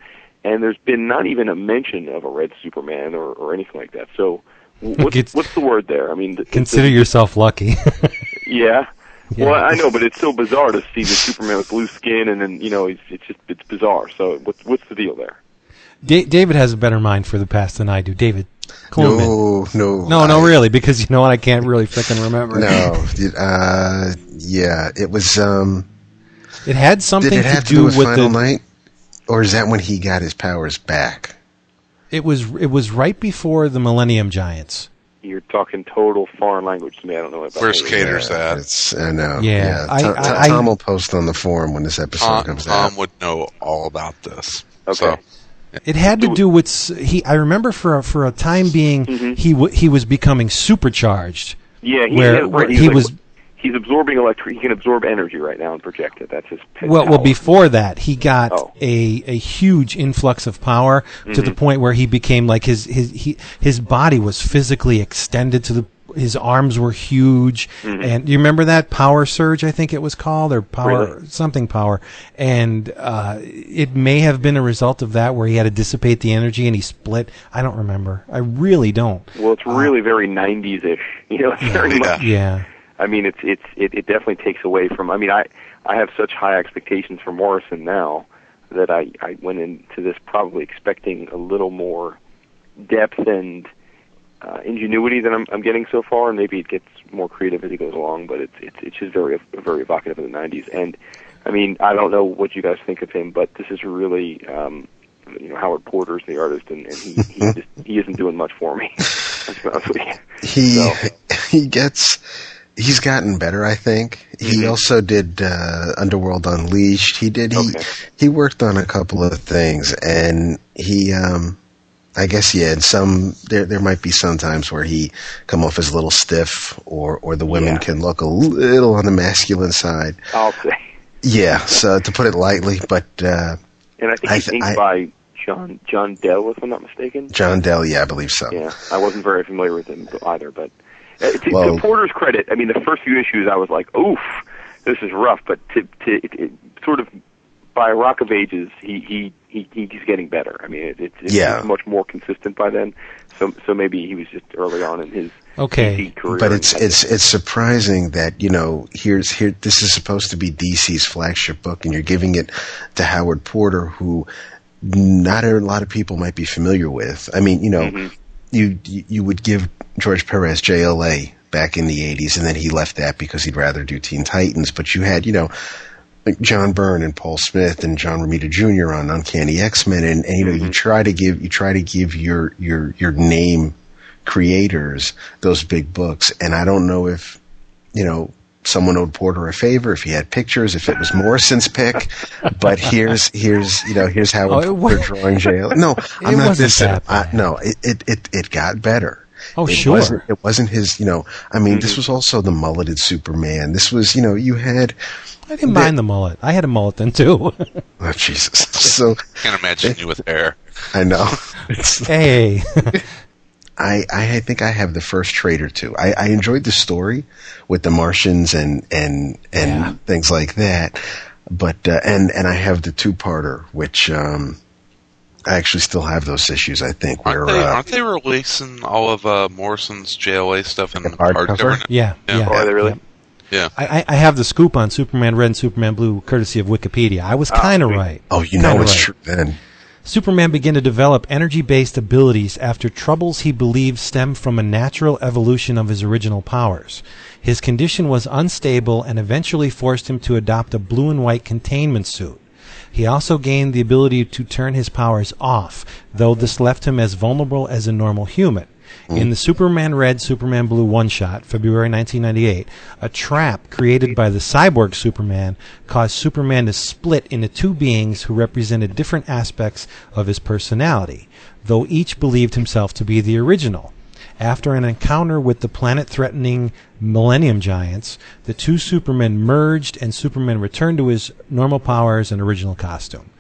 And there's been not even a mention of a red Superman or, or anything like that. So what's, what's the word there? I mean, consider the, yourself lucky. Yeah. Yeah. Well, I know, but it's so bizarre to see the Superman with blue skin, and then, you know, it's, it's just it's bizarre. So what's what's the deal there? Da- David has a better mind for the past than I do. David Coleman. No, no. No, no, I, really, because, you know what, I can't really frickin' remember. No. It, uh, yeah, it was... Um, it had something did it have to do, to do with, with Final the, Night? Or is that when he got his powers back? It was it was right before the Millennium Giants. You're talking total foreign language to me. I don't know what that is. Where's Cater's at? I know. Yeah. yeah. I, Tom, I, I, Tom will post on the forum when this episode Tom, comes out. Tom would know all about this. Okay. So. It had to do with he. I remember for a, for a time being, mm-hmm. he w- he was becoming supercharged. Yeah, he, where, had, where he, he was. Like, he's absorbing electric. He can absorb energy right now and project it. That's his. his well, power. Well, before that, he got oh. a a huge influx of power mm-hmm. to the point where he became like his his he, his body was physically extended to the. His arms were huge, mm-hmm. and you remember that Power Surge, I think it was called, or Power really? something Power, and uh, it may have been a result of that where he had to dissipate the energy and he split. I don't remember. I really don't. Well, it's really um, very nineties-ish, you know, it's yeah, very much. Yeah. I mean, it's it's it, it definitely takes away from. I mean, I I have such high expectations for Morrison now that I I went into this probably expecting a little more depth and. Uh, ingenuity that I'm, I'm getting so far, and maybe it gets more creative as it goes along, but it's it's, it's just very very evocative in the nineties. And I mean, I don't know what you guys think of him, but this is really um, you know, Howard Porter's the artist, and, and he he, just, he isn't doing much for me. he so. he gets he's gotten better, I think. He mm-hmm. also did uh, Underworld Unleashed. He did he okay. he worked on a couple of things, and he. Um, I guess yeah. And some there, there might be some times where he come off as a little stiff, or, or the women yeah. can look a little on the masculine side. I'll say. Yeah, so to put it lightly, but uh, and I think he's th- inked by John John Dell, if I'm not mistaken. John Dell, yeah, I believe so. Yeah, I wasn't very familiar with him either, but uh, to, well, to Porter's credit, I mean, the first few issues, I was like, oof, this is rough, but to to it, it, sort of. By Rock of Ages, he, he, he, he's getting better. I mean, it, it, it's yeah. much more consistent by then. So so maybe he was just early on in his okay. D C career. But it's it's it's surprising that, you know, here's here this is supposed to be D C's flagship book, and you're giving it to Howard Porter, who not a lot of people might be familiar with. I mean, you know, mm-hmm. you you would give George Perez J L A back in the eighties, and then he left that because he'd rather do Teen Titans. But you had, you know... like John Byrne and Paul Smith and John Romita Junior on Uncanny X-Men, and, and you know mm-hmm. you try to give you try to give your your your name creators those big books, and I don't know if you know someone owed Porter a favor, if he had pictures, if it was Morrison's pick, but here's here's you know here's how oh, we're drawing jail. No, I'm not this. I, no, it, it it it got better. Oh, it sure. Wasn't, it wasn't his, you know, I mean, mm-hmm. this was also the mulleted Superman. This was, you know, you had... I didn't the, mind the mullet. I had a mullet then, too. Oh, Jesus. So, I can't imagine it, you with hair. I know. Hey. I, I think I have the first trade or two. I, I enjoyed the story with the Martians and, and, and yeah. things like that. But, uh, and, and I have the two-parter, which... Um, I actually still have those issues, I think. Aren't, where, they, uh, aren't they releasing all of uh, Morrison's J L A stuff in hardcover? Hard yeah, yeah. yeah. Oh, are they really? Yeah. I, I have the scoop on Superman Red and Superman Blue, courtesy of Wikipedia. I was kind of oh, right. Oh, you know it's right. true then. Superman began to develop energy-based abilities after troubles he believed stemmed from a natural evolution of his original powers. His condition was unstable and eventually forced him to adopt a blue and white containment suit. He also gained the ability to turn his powers off, though this left him as vulnerable as a normal human. In the Superman Red, Superman Blue one-shot, February nineteen ninety-eight, a trap created by the cyborg Superman caused Superman to split into two beings who represented different aspects of his personality, though each believed himself to be the original. After an encounter with the planet-threatening Millennium Giants, the two Supermen merged and Superman returned to his normal powers and original costume.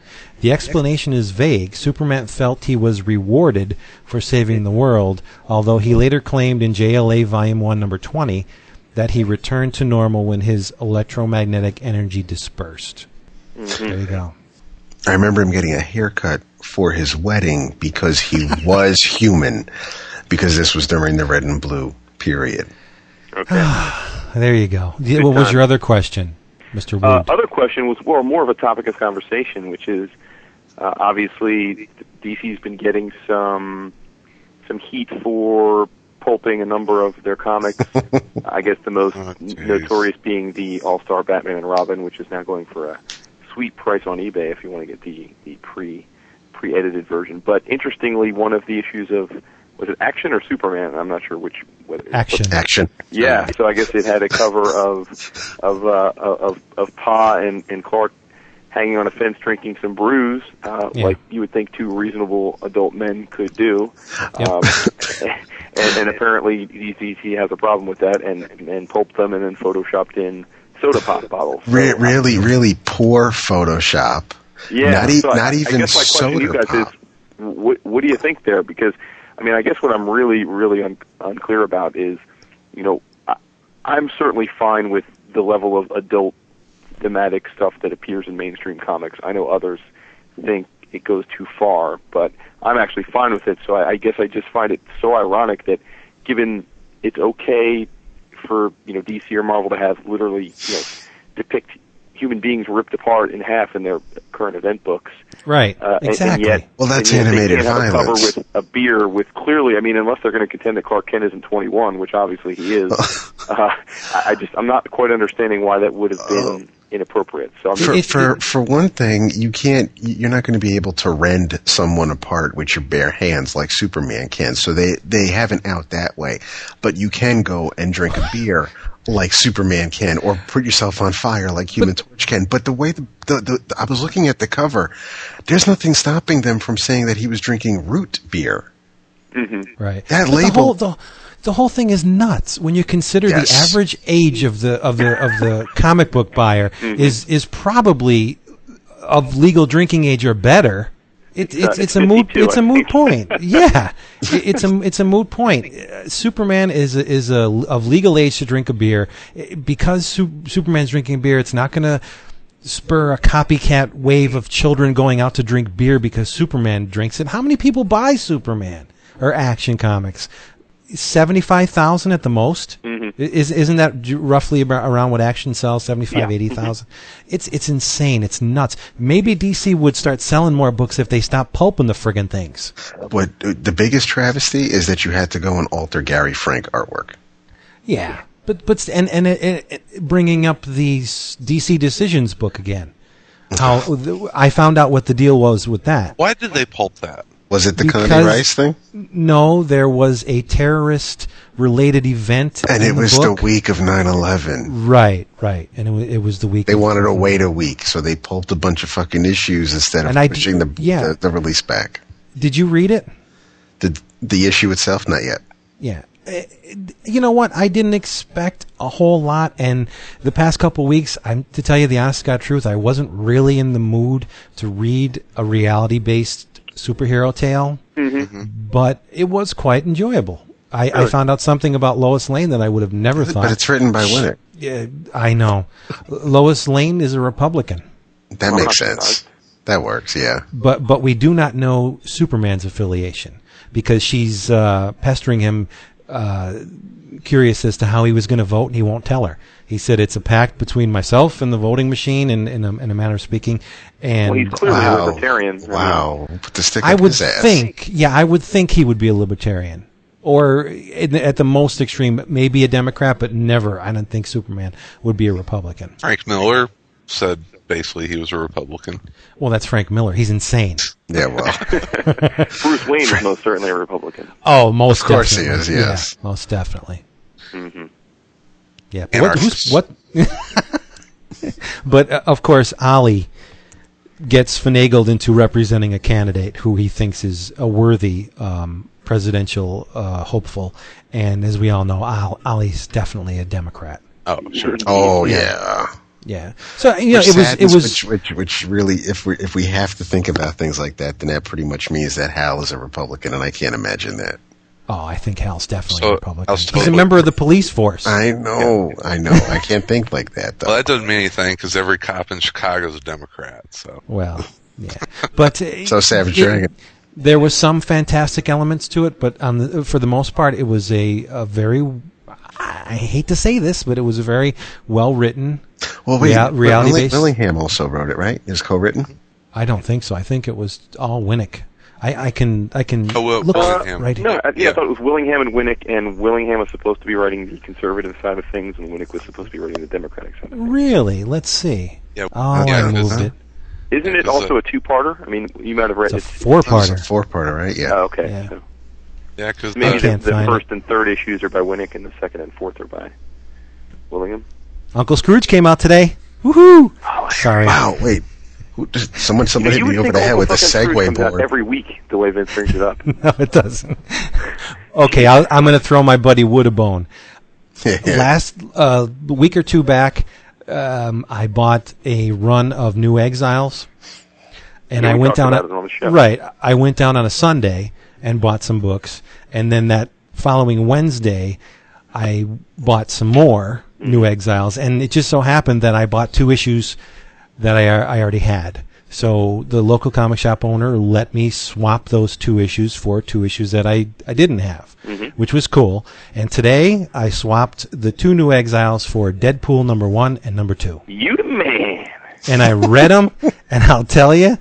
The explanation is vague. Superman felt he was rewarded for saving the world, although he later claimed in J L A Volume one, Number twenty, that he returned to normal when his electromagnetic energy dispersed. Mm-hmm. There you go. I remember him getting a haircut for his wedding because he was human, because this was during the Red and Blue period. Okay. There you go. Good what time. was your other question? Mister Wood. Uh, other question was well, more of a topic of conversation, which is uh, obviously D C's been getting some some heat for pulping a number of their comics. I guess the most oh, notorious being the All-Star Batman and Robin, which is now going for a sweet price on eBay if you want to get the, the pre, pre-edited version. But interestingly, one of the issues of, was it Action or Superman? I'm not sure which. Whether Action. Action. Yeah, so I guess it had a cover of of uh, of, of Pa and, and Clark hanging on a fence drinking some brews, uh, yeah. like you would think two reasonable adult men could do. Yep. Um, and, and apparently D C has a problem with that and, and pulped them and then photoshopped in soda pop bottles. So Re- really, really poor Photoshop. Yeah. Not, e- so I, not even I guess my soda question to you guys pop. Is, what, what do you think there? Because I mean, I guess what I'm really, really un- unclear about is, you know, I- I'm certainly fine with the level of adult thematic stuff that appears in mainstream comics. I know others think it goes too far, but I'm actually fine with it, so I, I guess I just find it so ironic that given it's okay for, you know, D C or Marvel to have literally, you know, depict human beings ripped apart in half in their current event books. Right. Uh, exactly. And, and yet, well, that's and yet animated they can't violence. Have a cover with a beer with clearly, I mean, unless they're going to contend that Clark Kent isn't twenty-one, which obviously he is. uh, I just, I'm not quite understanding why that would have been inappropriate. So I'm for, for for one thing, you can't, you're not going to be able to rend someone apart with your bare hands like Superman can. So they they haven't out that way, but you can go and drink a beer like Superman can, or put yourself on fire like Human Torch can. But the way the, the, the, the I was looking at the cover, there's nothing stopping them from saying that he was drinking root beer. Mm-hmm. Right. That but label. The whole, the, the whole thing is nuts when you consider yes. the average age of the of the of the comic book buyer mm-hmm. is is probably of legal drinking age or better. It, it's, uh, it's it's a moot it's a moot point. Yeah, it, it's a it's a moot point. Uh, Superman is a, is a of legal age to drink a beer. It, because su- Superman's drinking beer, it's not going to spur a copycat wave of children going out to drink beer because Superman drinks it. How many people buy Superman or Action Comics? Seventy-five thousand at the most. Mm-hmm. Is isn't that roughly about around what Action sells? Seventy-five, yeah. eighty thousand. Mm-hmm. It's it's insane. It's nuts. Maybe D C would start selling more books if they stopped pulping the friggin' things. But the biggest travesty is that you had to go and alter Gary Frank artwork. Yeah, but but and and it, it, bringing up the D C Decisions book again. How I found out what the deal was with that. Why did they pulp that? Was it the because, Connie Rice thing? No, there was a terrorist-related event, and in it was the, book. the week of nine eleven. Right, right, and it was, it was the week. They of wanted to wait a week, so they pulped a bunch of fucking issues instead of and pushing I, the, yeah. the the release back. Did you read it? The the issue itself, not yet. Yeah. You know what? I didn't expect a whole lot, and the past couple weeks, I'm to tell you the honest to God truth, I wasn't really in the mood to read a reality-based superhero tale, mm-hmm. but it was quite enjoyable. I, I found out something about Lois Lane that I would have never thought. But it's written by Winnick. Yeah, I know. Lois Lane is a Republican. That well, makes sense. That works, yeah. But but we do not know Superman's affiliation because she's uh, pestering him uh, curious as to how he was going to vote, and he won't tell her. He said it's a pact between myself and the voting machine, in, in, a, in a manner of speaking. And well, he's clearly wow. a libertarian. Wow. Put the stick I would his ass. think, yeah, I would think he would be a libertarian. Or at the most extreme, maybe a Democrat, but never. I don't think Superman would be a Republican. Frank Miller said basically he was a Republican. Well, that's Frank Miller. He's insane. Yeah, well. Bruce Wayne is most certainly a Republican. Oh, most definitely. Of course definitely. he is, yes. Yeah, most definitely. Mm-hmm. Yeah. What? Who's, what? But, uh, of course, Ollie gets finagled into representing a candidate who he thinks is a worthy um presidential uh, hopeful, and as we all know, Ollie's definitely a Democrat. Oh, sure. Oh, yeah, yeah. So you know, it was, it was, which, which, which really, if we if we have to think about things like that, then that pretty much means that Hal is a Republican, and I can't imagine that. Oh, I think Hal's definitely so, a Republican. Totally He's a member of the police force. I know, yeah. I know. I can't think like that, though. Well, that doesn't mean anything because every cop in Chicago is a Democrat. So well, yeah, but so Savage it, Dragon. There was some fantastic elements to it, but on the, for the most part, it was a, a very, I hate to say this, but it was a very well-written, well, wait, rea- reality-based. Billingham also wrote it, right? It was co-written? I don't think so. I think it was all Winnick. I, I can I can oh, well, look uh, right here. No, I, yeah, yeah. I thought it was Willingham and Winnick, and Willingham was supposed to be writing the conservative side of things, and Winnick was supposed to be writing the Democratic side of things. Really? Let's see. Yeah. Oh, yeah, I moved it. Isn't it also a, a two-parter? I mean, you might have read it's a four-parter. It's a four-parter, right? Yeah. Oh, okay. Yeah, so. yeah cause maybe the, the first it. and third issues are by Winnick, and the second and fourth are by Willingham. Uncle Scrooge came out today. Woohoo! Oh, Sorry. Wow. Wait. Who, someone, somebody hit me over the head with a Segway board. Every week, the way Vince brings it up. No, it doesn't. Okay, I'll, I'm going to throw my buddy Wood a bone. Last uh, week or two back. Um, I bought a run of New Exiles, and yeah, we I went down a, on the right. I went down on a Sunday and bought some books, and then that following Wednesday, I bought some more mm-hmm. New Exiles, and it just so happened that I bought two issues that I I already had. So the local comic shop owner let me swap those two issues for two issues that I, I didn't have, mm-hmm. which was cool. And today I swapped the two New Exiles for Deadpool number one and number two. You the man. And I read them, and I'll tell you,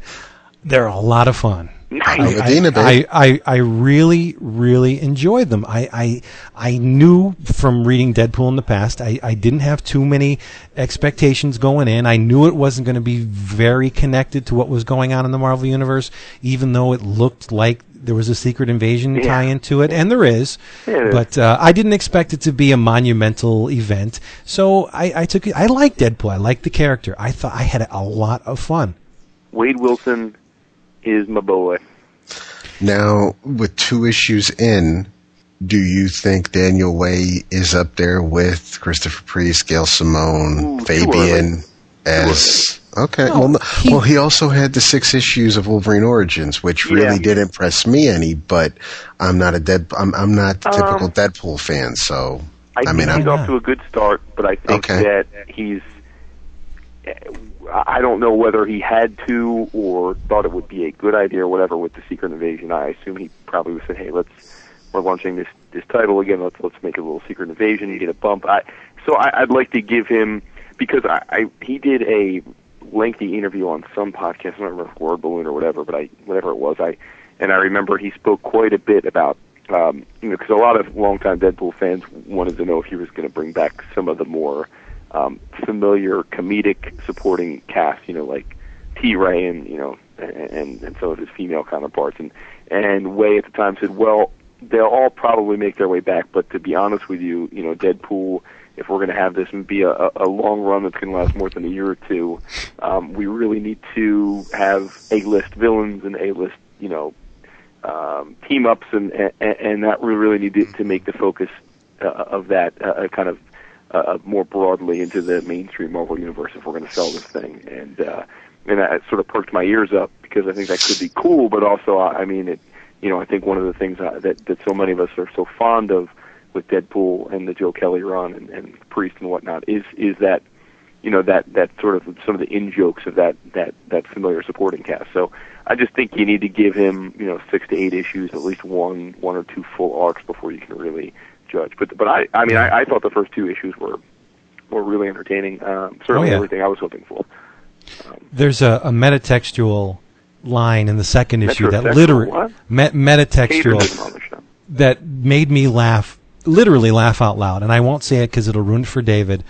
they're a lot of fun. Nice. I, I, I, I really, really enjoyed them. I, I, I knew from reading Deadpool in the past, I, I didn't have too many expectations going in. I knew it wasn't going to be very connected to what was going on in the Marvel Universe, even though it looked like there was a Secret Invasion yeah. tie into it, and there is. Yeah. But uh, I didn't expect it to be a monumental event. So I, I took it. I liked Deadpool. I liked the character. I thought I had a lot of fun. Wade Wilson is my boy. Now, with two issues in, do you think Daniel Way is up there with Christopher Priest, Gail Simone, Ooh, Fabian as okay? No, well, no, he, well, he also had the six issues of Wolverine Origins, which really yeah. did impress me any. But I'm not a dead. I'm, I'm not the typical um, Deadpool fan, so I, I think mean, he's I'm, off to a good start, but I think okay. that he's. I don't know whether he had to or thought it would be a good idea or whatever with the Secret Invasion. I assume he probably said, "Hey, let's we're launching this this title again. Let's let's make a little Secret Invasion. You get a bump." I, so I, I'd like to give him because I, I he did a lengthy interview on some podcast. I don't remember Word Balloon or whatever, but I whatever it was, I and I remember he spoke quite a bit about um, you know because a lot of longtime Deadpool fans wanted to know if he was going to bring back some of the more Um, familiar comedic supporting cast, you know, like T. Ray and you know, and and some of his female counterparts, and and Way at the time said, well, they'll all probably make their way back, but to be honest with you, you know, Deadpool, if we're going to have this and be a, a long run that's going to last more than a year or two, um, we really need to have A-list villains and A-list, you know, um, team ups, and and, and that we really need to make the focus uh, of that uh, kind of. Uh, more broadly into the mainstream Marvel universe if we're going to sell this thing, and uh, and that sort of perked my ears up because I think that could be cool. But also, I mean, it, you know, I think one of the things I, that that so many of us are so fond of with Deadpool and the Joe Kelly run and, and Priest and whatnot is is that you know that that sort of some of the in jokes of that that that familiar supporting cast. So I just think you need to give him you know six to eight issues, at least one one or two full arcs before you can really judge. But but I I mean I, I thought the first two issues were were really entertaining. Um, certainly oh, yeah. everything I was hoping for. Um, There's a, a metatextual line in the second issue that literally me, metatextual that made me laugh, literally laugh out loud. And I won't say it because it'll ruin it for David.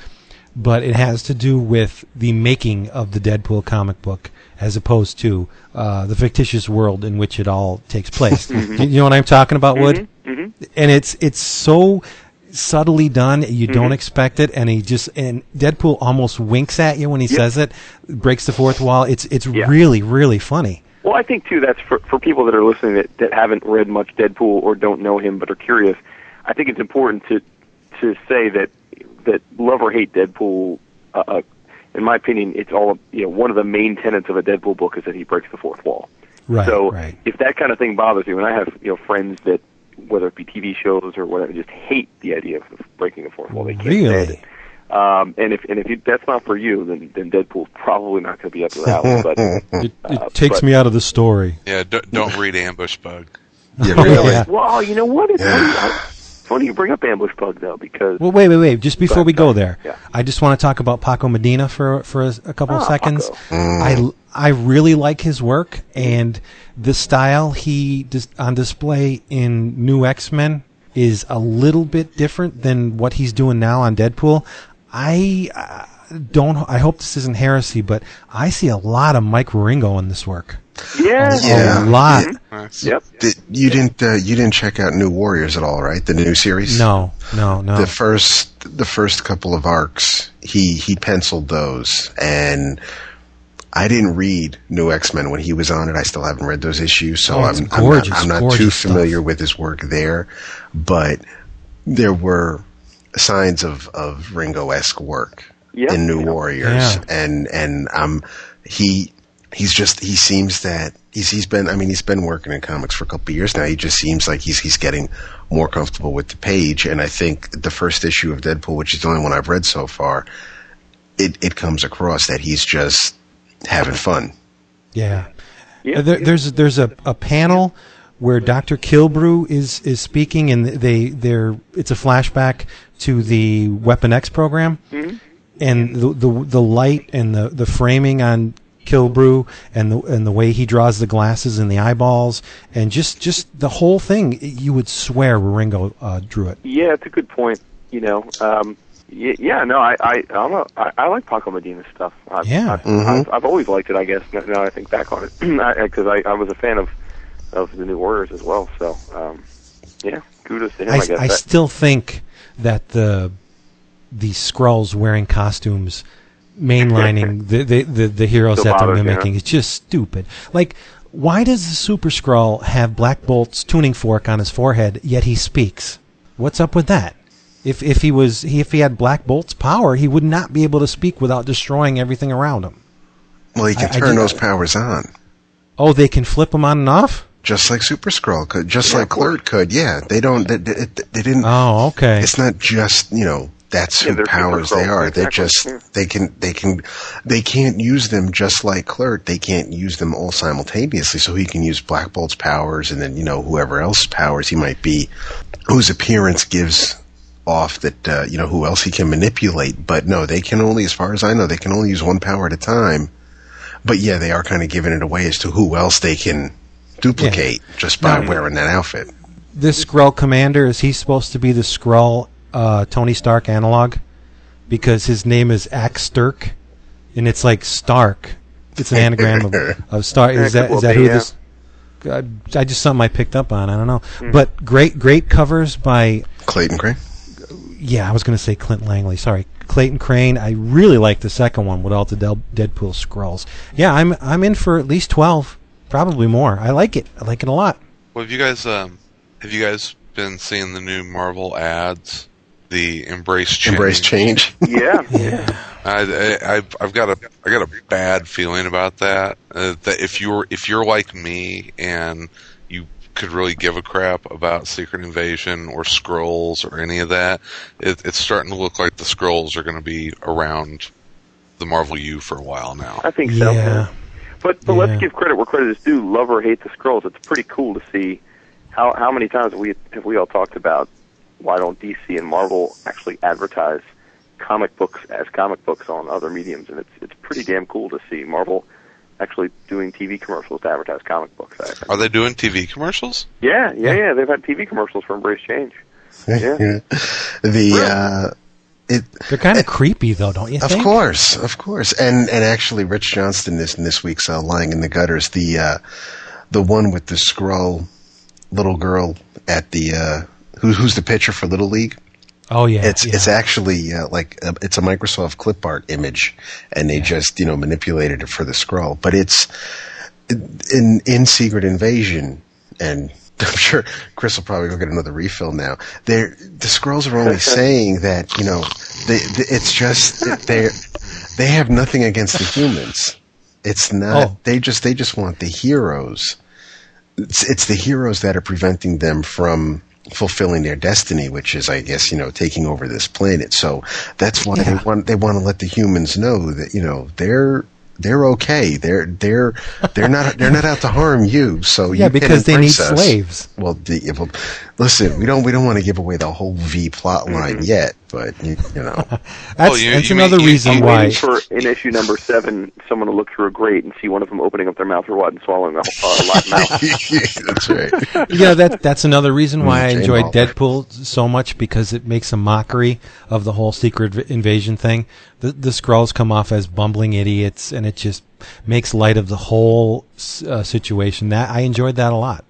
But it has to do with the making of the Deadpool comic book, as opposed to uh, the fictitious world in which it all takes place. Mm-hmm. You know what I'm talking about, mm-hmm. Wood? Mm-hmm. And it's it's so subtly done, you mm-hmm. don't expect it, and he just and Deadpool almost winks at you when he yep. says it, breaks the fourth wall. It's it's yeah. really really funny. Well, I think too that's for for people that are listening that, that haven't read much Deadpool or don't know him but are curious. I think it's important to to say that. that love or hate Deadpool, uh, uh, in my opinion, it's all, you know, one of the main tenets of a Deadpool book is that he breaks the fourth wall. Right, so right. if that kind of thing bothers you, and I have, you know, friends that, whether it be T V shows or whatever, just hate the idea of breaking the fourth wall. They can't really? stand it. Um, and if, and if you, that's not for you, then, then Deadpool's probably not going to be up to that one. But, it it uh, takes but, me out of the story. Yeah, don't, don't read Ambush Bug. Yeah, really? yeah. Well, you know what? It's yeah. Funny you bring up Ambush Bug, though, because... Well, wait, wait, wait. Just before but, we go there, yeah. I just want to talk about Paco Medina for for a, a couple ah, of seconds. Mm. I, I really like his work, and the style he dis- on display in New X-Men is a little bit different than what he's doing now on Deadpool. I uh, don't... I hope this isn't heresy, but I see a lot of Mike Waringo in this work. Yeah, yeah. a lot. Mm-hmm. Yep. Did, you yeah. didn't uh, you didn't check out New Warriors at all, right? The new series? No, no, no. The first the first couple of arcs, he he penciled those, and I didn't read New X-Men when he was on it. I still haven't read those issues, so oh, I'm, I'm not, I'm not too familiar stuff. with his work there. But there were signs of of Ringo-esque work yep. in New yep. Warriors, yeah. and and um he. He's just, he seems that, he's, he's been, I mean, he's been working in comics for a couple of years now. He just seems like he's he's getting more comfortable with the page. And I think the first issue of Deadpool, which is the only one I've read so far, it, it comes across that he's just having fun. Yeah. yeah. There, there's there's a, a panel where Doctor Kilbrew is, is speaking, and they they're it's a flashback to the Weapon X program. Mm-hmm. And the, the, the light and the, the framing on Kilbrew and the and the way he draws the glasses and the eyeballs and just, just the whole thing, you would swear Waringo uh, drew it. Yeah, it's a good point. You know, um, y- yeah, no, I I, I'm a, I I like Paco Medina's stuff. I've, yeah, I've, mm-hmm. I've, I've always liked it. I guess now, now I think back on it because I, I, I was a fan of, of the New Warriors as well. So um, yeah, kudos to him. I, I guess I that. still think that the the Skrulls wearing costumes. Mainlining the, the the the heroes so that they're mimicking. Yeah. It's just stupid. Like, why does the Super Skrull have Black Bolt's tuning fork on his forehead, yet he speaks? What's up with that? If if he was he, if he had Black Bolt's power, he would not be able to speak without destroying everything around him. Well, he can I, turn I did, those powers on. Oh, they can flip them on and off? Just like Super Skrull could. Just yeah, like Lord could. Yeah, they don't. They, they, they didn't. Oh, okay. It's not just, you know. That's yeah, who powers they are. Exactly. They just yeah. they can they can they can't use them just like Clerk. They can't use them all simultaneously. So he can use Black Bolt's powers, and then, you know, whoever else's powers he might be, whose appearance gives off that uh, you know who else he can manipulate. But no, they can only, as far as I know, they can only use one power at a time. But yeah, they are kind of giving it away as to who else they can duplicate yeah. just by no, wearing that outfit. This Skrull commander, is he supposed to be the Skrull? Uh, Tony Stark analog, because his name is Axe Sturk, and it's like Stark. It's an anagram of, of Stark. Is that is that who this? I, I just something I picked up on. I don't know, mm. but great great covers by Clayton Crane. Yeah, I was going to say Clint Langley. Sorry, Clayton Crane. I really like the second one with all the Deadpool Skrulls. Yeah, I'm I'm in for at least twelve, probably more. I like it. I like it a lot. Well, have you guys um have you guys been seeing the new Marvel ads? The embrace change. Embrace change. yeah. yeah. I, I, I've, I've got a I got a bad feeling about that. Uh, that if you're if you're like me and you could really give a crap about Secret Invasion or Skrulls or any of that, it, it's starting to look like the Skrulls are going to be around the Marvel U for a while now. I think so. Yeah. But but yeah. let's give credit where credit is due. Love or hate the Skrulls, it's pretty cool to see how how many times we have we all talked about. why don't D C and Marvel actually advertise comic books as comic books on other mediums? And it's it's pretty damn cool to see Marvel actually doing T V commercials to advertise comic books. Actually. Are they doing T V commercials? Yeah, yeah, yeah. They've had T V commercials for Embrace Change. Yeah. the uh, it, They're kind of it, creepy, though, don't you think? Of course, of course. And and actually, Rich Johnston is in this week's uh, Lying in the Gutters, the uh, the one with the Skrull little girl at the uh, who, who's the pitcher for Little League. Oh yeah, it's yeah. it's actually uh, like uh, it's a Microsoft clip art image, and they yeah. just you know manipulated it for the Skrull. But it's in in Secret Invasion, and I'm sure Chris will probably go get another refill now. They're, the Skrulls are only saying that you know they, they, it's just they they have nothing against the humans. It's not oh. they just they just want the heroes. It's, it's the heroes that are preventing them from fulfilling their destiny, which is, I guess, you know, taking over this planet. So that's why yeah. they want they want to let the humans know that you know they're they're okay. They're they're they're not they're not out to harm you. So yeah, you because can they need us. slaves. Well, the, well, listen, we don't we don't want to give away the whole V plot line mm-hmm. yet, but you, you know, that's, well, you, that's you another mean, reason you, why. For in issue number seven, someone will look through a grate and see one of them opening up their mouth or what and swallowing a uh, lot of mouth. Yeah, that's right. You know, that that's another reason why I enjoyed Deadpool so much, because it makes a mockery of the whole Secret Invasion thing. The the Skrulls come off as bumbling idiots, and it just makes light of the whole uh, situation. That I enjoyed that a lot.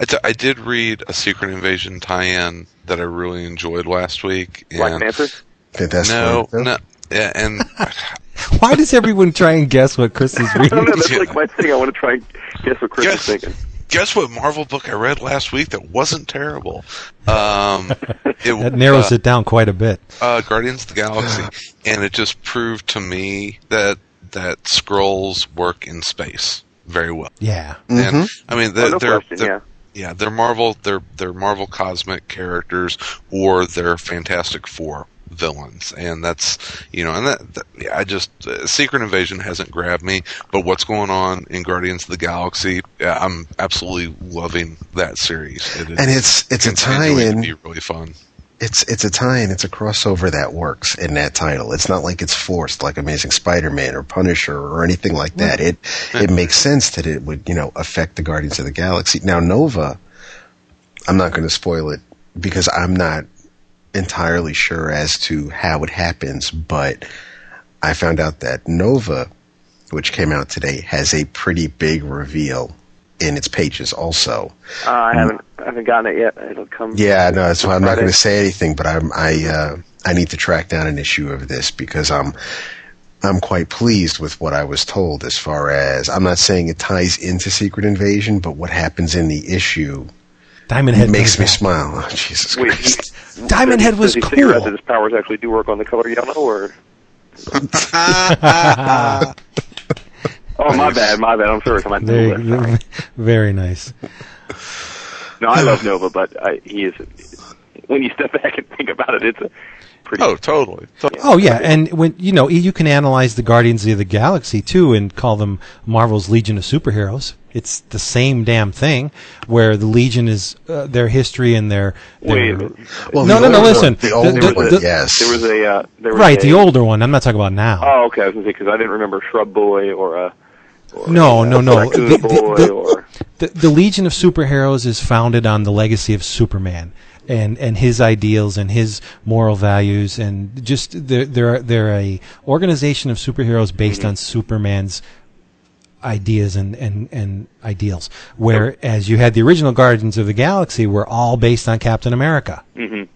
I, d- I did read a Secret Invasion tie-in that I really enjoyed last week. And Black Panther? Fantastic. No, no. Yeah, and why does everyone try and guess what Chris is reading? I don't know. That's yeah. like my thing. I want to try and guess what Chris guess, is thinking. Guess what Marvel book I read last week that wasn't terrible. Um, it, that narrows uh, it down quite a bit. Uh, Guardians of the Galaxy. And it just proved to me that that Skrulls work in space very well. Yeah. Mm-hmm. And I mean they're, oh, no they're, question, they're yeah. yeah, they're Marvel they're they're Marvel cosmic characters, or they're Fantastic Four villains. And that's you know, and that, that yeah, I just uh, Secret Invasion hasn't grabbed me, but what's going on in Guardians of the Galaxy, yeah, I'm absolutely loving that series. It is, and it's it's a tie-in. Be really fun. It's it's a tie-in. It's a crossover that works in that title. It's not like it's forced, like Amazing Spider-Man or Punisher or anything like that. It it makes sense that it would you know affect the Guardians of the Galaxy. Now Nova, I'm not going to spoil it because I'm not entirely sure as to how it happens, but I found out that Nova, which came out today, has a pretty big reveal in its pages also. Uh, I haven't I haven't gotten it yet. It'll come. Yeah, no, that's why I'm not going to say anything. But I'm I uh, I need to track down an issue of this because I'm I'm quite pleased with what I was told. As far as I'm not saying it ties into Secret Invasion, but what happens in the issue. Diamond Head makes me smile. Oh, Jesus Wait, Christ! He, Diamond does, Head was does he cool. Does his powers actually do work on the color yellow, or? Oh, my bad, my bad. I'm sorry. I'm there, sorry. Very nice. No, I love Nova, but I, he is. When you step back and think about it, it's a pretty. Oh, totally. totally. Oh, yeah, and when you know, you can analyze the Guardians of the Galaxy too, and call them Marvel's Legion of Superheroes. It's the same damn thing, where the Legion is uh, their history and their. their Wait, well, no, the no, no. Listen, the older the, one, the, yes, there was a uh, there was right a, the older one. I'm not talking about now. Oh, okay, I was going to say because I didn't remember Shrub Boy or a. Uh, Or, no, no, no. The, the, the, the Legion of Superheroes is founded on the legacy of Superman and, and his ideals and his moral values, and just they're they're they're a organization of superheroes based mm-hmm. on Superman's ideas and, and, and ideals. Whereas you had the original Guardians of the Galaxy were all based on Captain America. Mm-hmm.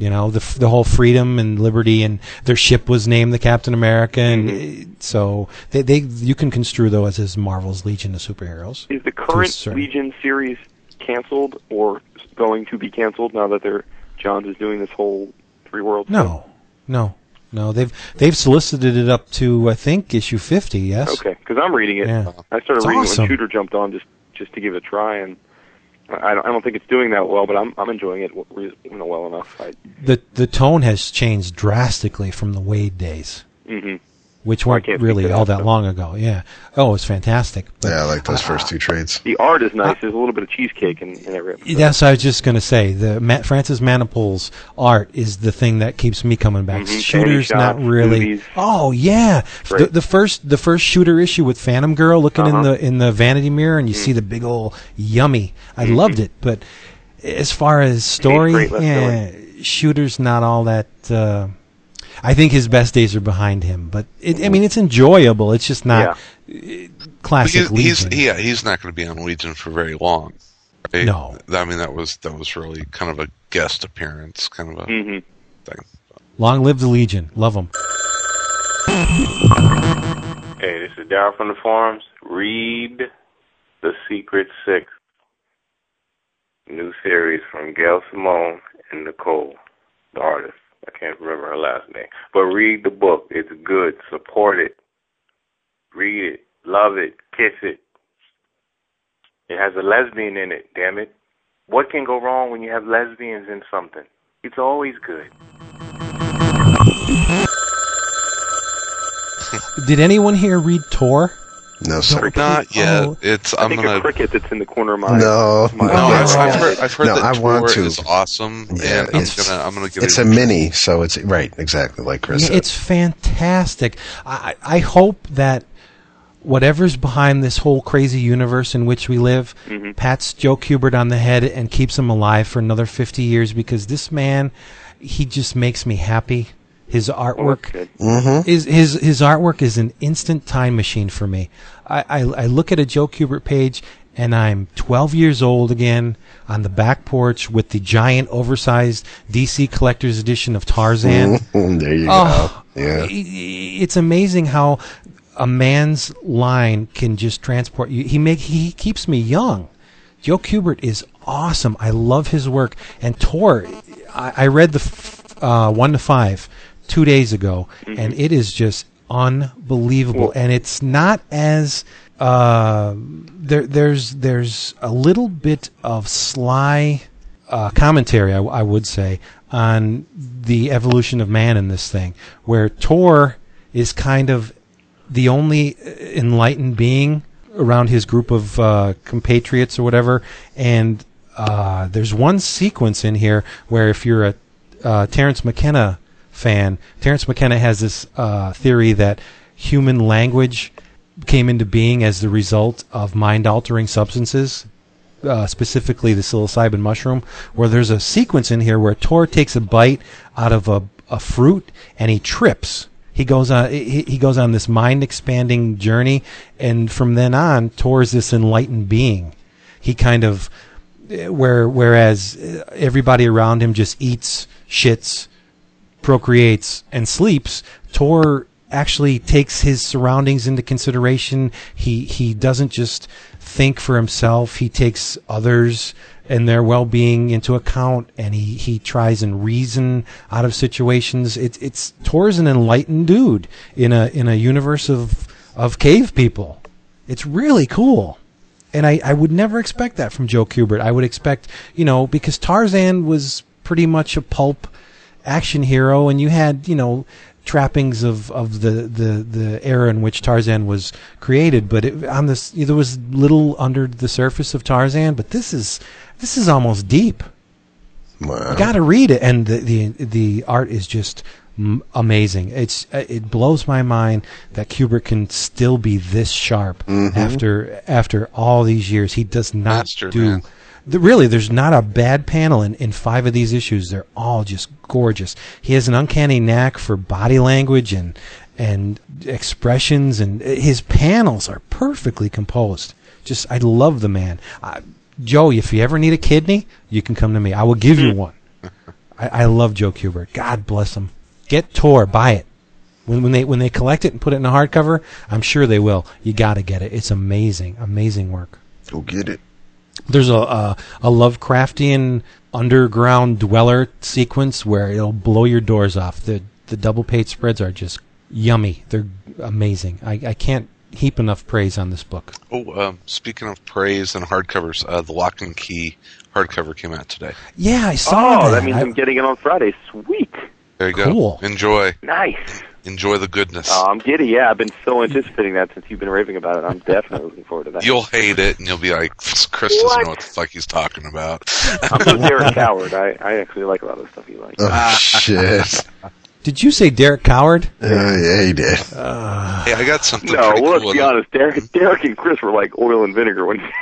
You know, the the whole freedom and liberty, and their ship was named the Captain America, and mm-hmm. so they they you can construe those as Marvel's Legion of Superheroes. Is the current Legion series canceled or going to be canceled now that they're Johns is doing this whole three worlds? No, thing? no, no. They've they've solicited it up to I think issue fifty. Yes. Okay, because I'm reading it. Yeah. I started it's reading awesome. it when Tudor jumped on just just to give it a try and. I don't, I don't think it's doing that well, but I'm I'm enjoying it you know, well enough. I, the the tone has changed drastically from the Wade days. Mm-hmm. which weren't really all that long ago. Yeah. Oh, it was fantastic. But, yeah, I like those uh, first two trades. The art is nice. Uh, There's a little bit of cheesecake in, in that rip. That's what I was just going to say. The Matt, Francis Manipul's art is the thing that keeps me coming back. Mm-hmm. Shooters, shots, not really. Movies. Oh, yeah. The, the first the first shooter issue with Phantom Girl looking uh-huh. in the in the vanity mirror, and you mm-hmm. see the big old yummy. I mm-hmm. loved it. But as far as story, yeah, Shooter's not all that... Uh, I think his best days are behind him, but it, I mean, it's enjoyable. It's just not yeah. classic Legion. He's, yeah, he's not going to be on Legion for very long. Right? No, I mean that was that was really kind of a guest appearance, kind of a mm-hmm. thing. Long live the Legion! Love them. Hey, this is Darryl from the forums. Read The Secret Six, new series from Gail Simone and Nicole, the artist. I can't remember her last name. But read the book. It's good. Support it. Read it. Love it. Kiss it. It has a lesbian in it, damn it. What can go wrong when you have lesbians in something? It's always good. Did anyone here read Tor? No, sir. Not yet. Oh. It's, I'm I think gonna... a cricket that's in the corner of my... No. My no, I've, I've heard, I've heard no, that I Tor want to. Is awesome, yeah, and it's, I'm gonna, I'm gonna give it's it a, a mini, so it's... Right, exactly, like Chris yeah, said. It's fantastic. I, I hope that whatever's behind this whole crazy universe in which we live, mm-hmm. pats Joe Kubert on the head and keeps him alive for another fifty years, because this man, he just makes me happy. His artwork oh, mm-hmm. is his his artwork is an instant time machine for me. I, I I look at a Joe Kubert page and I'm twelve years old again on the back porch with the giant oversized D C collector's edition of Tarzan. There you oh, go. Yeah. It's amazing how a man's line can just transport you. He make he keeps me young. Joe Kubert is awesome. I love his work. And Tor, I, I read the uh, one to five. Two days ago, mm-hmm. and it is just unbelievable. Cool. And it's not as uh, there. There's there's a little bit of sly uh, commentary, I, I would say, on the evolution of man in this thing, where Tor is kind of the only enlightened being around his group of uh, compatriots or whatever. And uh, there's one sequence in here where if you're a uh, Terrence McKenna fan. Terrence McKenna has this uh, theory that human language came into being as the result of mind-altering substances, uh, specifically the psilocybin mushroom, where there's a sequence in here where Tor takes a bite out of a, a fruit and he trips. He goes on he, he goes on this mind-expanding journey, and from then on, Tor is this enlightened being. He kind of, where whereas everybody around him just eats, shits, procreates, and sleeps, Tor actually takes his surroundings into consideration. He he doesn't just think for himself. He takes others and their well-being into account, and he, he tries and reason out of situations. It's it's Tor is an enlightened dude in a in a universe of of cave people. It's really cool. And I, I would never expect that from Joe Kubert. I would expect, you know, because Tarzan was pretty much a pulp action hero, and you had, you know, trappings of of the the the era in which Tarzan was created, but it, on this there was little under the surface of Tarzan. But this is this is almost deep. Wow. You got to read it, and the the the art is just m- amazing. It's it blows my mind that Kubert can still be this sharp mm-hmm. after after all these years. He does not Master, do. Man. The, really, there's not a bad panel in, in five of these issues. They're all just gorgeous. He has an uncanny knack for body language and and expressions, and his panels are perfectly composed. Just, I love the man. Uh, Joe, if you ever need a kidney, you can come to me. I will give you one. I, I love Joe Kubert. God bless him. Get Tor. Buy it. When, when they when they collect it and put it in a hardcover, I'm sure they will. You got to get it. It's amazing, amazing work. Go get it. There's a, a a Lovecraftian underground dweller sequence where it'll blow your doors off. The the double page spreads are just yummy. They're amazing. I, I can't heap enough praise on this book. Oh, uh, speaking of praise and hardcovers, uh, the Lock and Key hardcover came out today. Yeah, I saw oh, that. Oh, that means I, I'm getting it on Friday. Sweet. There you cool. go. Enjoy. Nice. Enjoy the goodness. Oh, I'm giddy, yeah. I've been so anticipating that since you've been raving about it. I'm definitely looking forward to that. You'll hate it, and you'll be like, Chris doesn't know what the fuck he's talking about. I'm so Derek Coward. I, I actually like a lot of the stuff you like. Oh, shit. Did you say Derek Coward? Uh, yeah, he did. Uh, hey, I got something No, well, let's cool be honest. Derek, Derek and Chris were like oil and vinegar when it's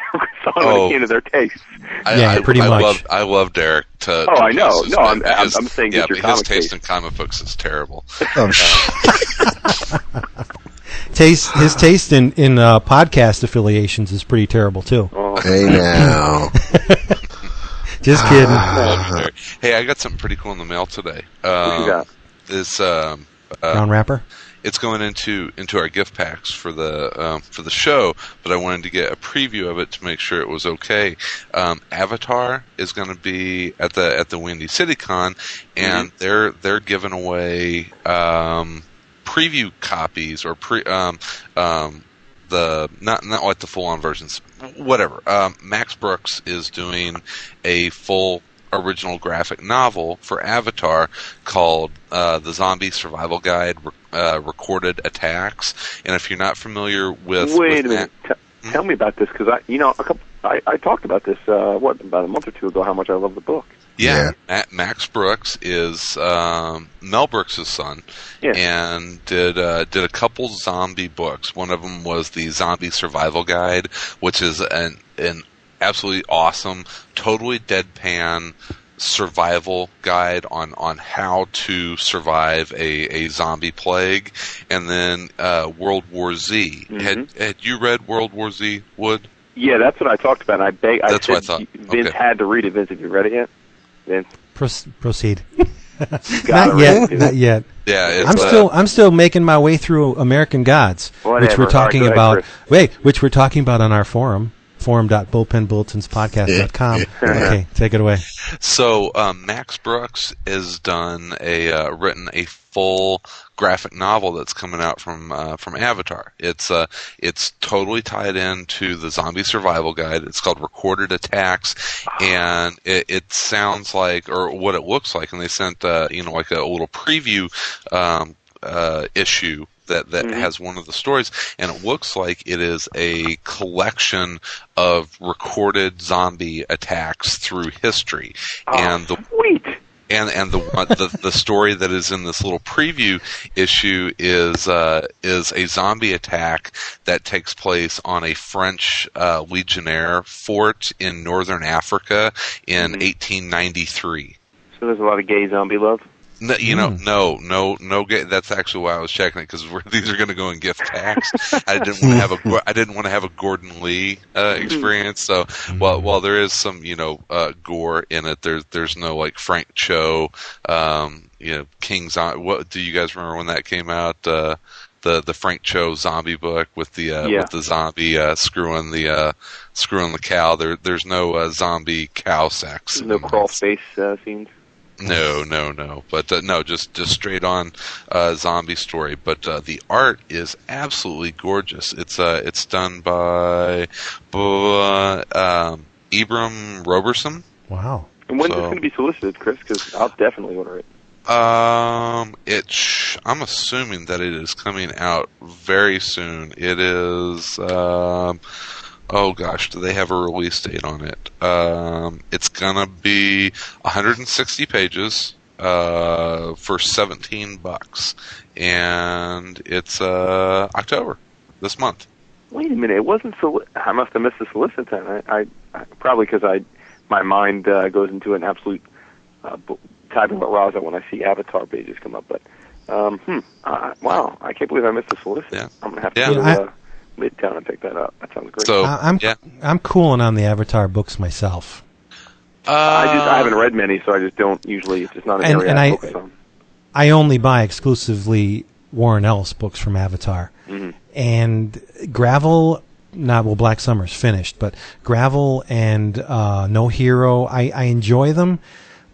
oh, on the end of their tastes. I, yeah, I, pretty I, much. I love, I love Derek. To, oh, to I know. No, I'm, his, I'm saying yeah, that your his comic taste, taste in comic books is terrible. Oh, taste, his taste in, in uh, podcast affiliations is pretty terrible, too. Oh. Hey, now. Just kidding. I you, hey, I got something pretty cool in the mail today. Um, what you got? Is um, uh, brown wrapper. It's going into into our gift packs for the um, for the show, but I wanted to get a preview of it to make sure it was okay. Um, Avatar is going to be at the at the Windy City Con, and mm-hmm. they're they're giving away um, preview copies or pre um, um, the not not like the full on versions, whatever. Um, Max Brooks is doing a full original graphic novel for Avatar called uh, The Zombie Survival Guide uh, Recorded Attacks. And if you're not familiar with... Wait with a minute. That, T- hmm? Tell me about this, because I, you know, a couple, I, I talked about this, uh, what, about a month or two ago, how much I love the book. Yeah, yeah. Max Brooks is um, Mel Brooks' son, yeah. and did uh, did a couple zombie books. One of them was The Zombie Survival Guide, which is an... an absolutely awesome, totally deadpan survival guide on, on how to survive a, a zombie plague. And then uh, World War Z. Mm-hmm. Had had you read World War Z, Wood? Yeah, that's what I talked about. And I beg. That's I said, what I thought. Vince okay. had to read it. Vince, have you read it yet? Vince, Pro- proceed. Not yet. Not yet. Yeah, I'm uh, still I'm still making my way through American Gods, whatever. which we're talking right, about. Ahead, wait, which we're talking about on our forum. forum dot bullpen bulletins podcast dot com Okay, take it away. So um, Max Brooks has done a uh, written a full graphic novel that's coming out from uh, from Avatar. It's uh, it's totally tied into the Zombie Survival Guide. It's called Recorded Attacks, and it, it sounds like or what it looks like. And they sent uh, you know like a little preview um, uh, issue. that that mm-hmm. has one of the stories, and it looks like it is a collection of recorded zombie attacks through history. Oh, and the sweet. and and the the the story that is in this little preview issue is uh, is a zombie attack that takes place on a French uh, legionnaire fort in northern Africa in mm-hmm. eighteen ninety-three. So there's a lot of gay zombie love. No, you know, mm. no, no, no. That's actually why I was checking it, because these are going to go in gift packs. I didn't want to have a, I didn't want to have a Gordon Lee uh, experience. So while while there is some, you know, uh, gore in it, there's there's no like Frank Cho, um, you know, King Zombie. What do you guys remember when that came out? Uh, the the Frank Cho zombie book with the uh, yeah. with the zombie uh, screwing the uh, screwing the cow. There there's no uh, zombie cow sex. No crawl space uh, scenes. No, no, no. But uh, no, just, just straight on uh, zombie story. But uh, the art is absolutely gorgeous. It's uh, it's done by uh, um, Ibram Roberson. Wow. And when's so, this going to be solicited, Chris? Because I'll definitely order it. Um, it sh- I'm assuming that it is coming out very soon. It is. Um, Oh gosh, do they have a release date on it? Um, it's gonna be one hundred sixty pages uh, for seventeen bucks, and it's uh, October this month. Wait a minute, it wasn't soli- I must have missed the solicit then. I, I, I probably because I my mind uh, goes into an absolute uh, tabula rasa when I see Avatar pages come up. But um, hmm, uh, wow, I can't believe I missed the solicit. Yeah. I'm gonna have to. Yeah. Go to, uh, Midtown and pick that up. That sounds great. So, uh, I'm yeah. I'm cooling on the Avatar books myself. Uh, I just I haven't read many, so I just don't usually. It's just not an and, area and I, I focus on. I only buy exclusively Warren Ellis books from Avatar, mm-hmm. and Gravel. Not well, Black Summer's finished, but Gravel and uh, No Hero. I, I enjoy them,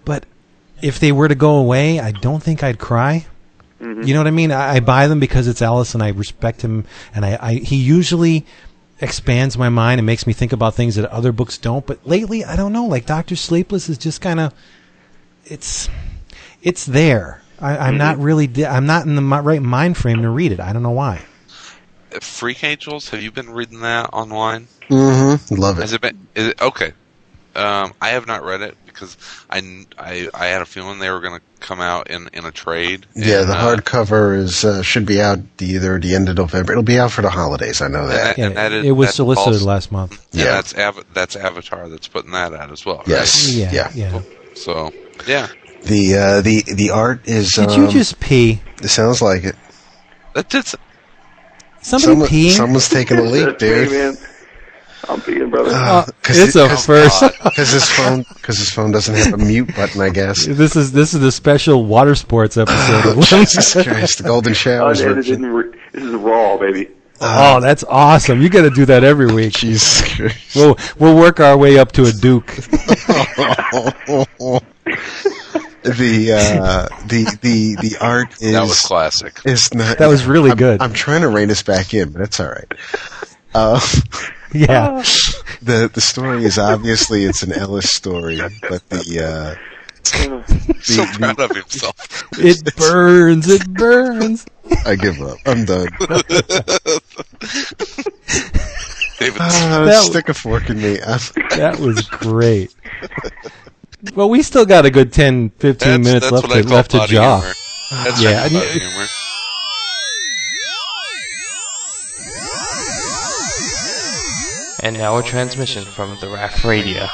but if they were to go away, I don't think I'd cry. Mm-hmm. You know what I mean? I, I buy them because it's Ellis, and I respect him, and I, I he usually expands my mind and makes me think about things that other books don't. But lately, I don't know. Like Doctor Sleepless is just kind of it's it's there, I, I'm mm-hmm. not really. I'm not in the right mind frame to read it. I don't know why. Freak Angels. Have you been reading that online? Mm-hmm. Love it. Has it been? Is it, okay. Um, I have not read it because I, I, I had a feeling they were going to come out in, in a trade. Yeah, and, the hardcover uh, is uh, should be out either the end of November. It'll be out for the holidays. I know that. And that, yeah, and that is, it was solicited also, last month. Yeah, yeah. That's, Av- that's Avatar that's putting that out as well. Right? Yes. Yeah. yeah. yeah. So yeah. The uh, the the art is. Did um, you just pee? It sounds like it. That did. Somebody Someone, peeing? Someone's taking a leak, dude. Me, man. I'm peeing, brother. Uh, it's it, a first. Because his phone, because his phone doesn't have a mute button, I guess. This is this is the special water sports episode. Jesus Christ, the golden showers. Oh, this is raw, baby. Uh, oh, that's awesome! You got to do that every week. Jesus Christ. We'll we'll work our way up to a Duke. The uh, the the the art is that was classic. Is not, that was really I'm, good. I'm trying to rein us back in, but it's all right. Uh, yeah. the The story is obviously it's an Ellis story, but the. Uh, the so proud the, of himself. It burns. It burns. I give up. I'm done. David, uh, stick a fork in me. I'm, that was great. Well, we still got a good ten, fifteen that's, minutes that's left, to, left to jaw. That's yeah, I mean, humor. And now a transmission from the Raff Radio.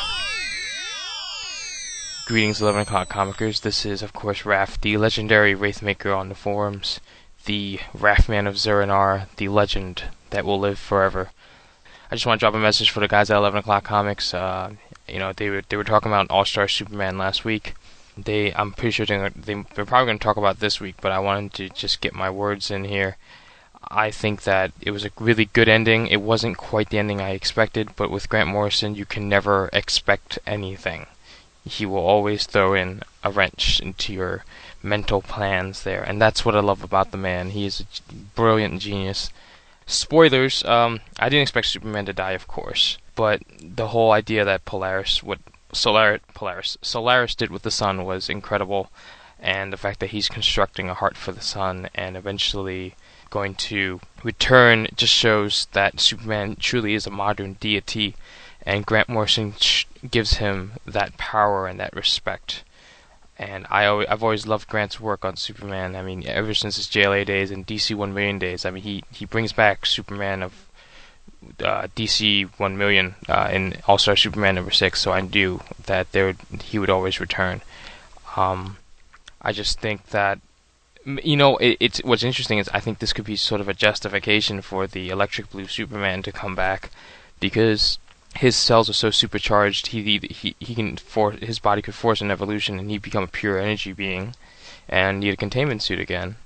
Greetings, eleven O'Clock Comicers. This is, of course, Raff, the legendary Wraithmaker on the forums, the Raffman of Zurinar, the legend that will live forever. I just want to drop a message for the guys at eleven O'Clock Comics. Uh... You know, they were, they were talking about All-Star Superman last week. They, I'm pretty sure they're, they're probably going to talk about this week, but I wanted to just get my words in here. I think that it was a really good ending. It wasn't quite the ending I expected, but with Grant Morrison, you can never expect anything. He will always throw in a wrench into your mental plans there, and that's what I love about the man. He is a brilliant genius. Spoilers, um, I didn't expect Superman to die, of course. But the whole idea that Polaris, what Solaris, Polaris, Solaris did with the sun was incredible, and the fact that he's constructing a heart for the sun and eventually going to return just shows that Superman truly is a modern deity, and Grant Morrison sh- gives him that power and that respect. And I always, I've always loved Grant's work on Superman. I mean, ever since his J L A days and D C One Million days. I mean, he he brings back Superman of. Uh, D C one million uh, in All-Star Superman number six, so I knew that there would, he would always return. Um, I just think that, you know, it, it's what's interesting is I think this could be sort of a justification for the Electric Blue Superman to come back because his cells are so supercharged. He he he can for his body could force an evolution and he'd become a pure energy being and need a containment suit again.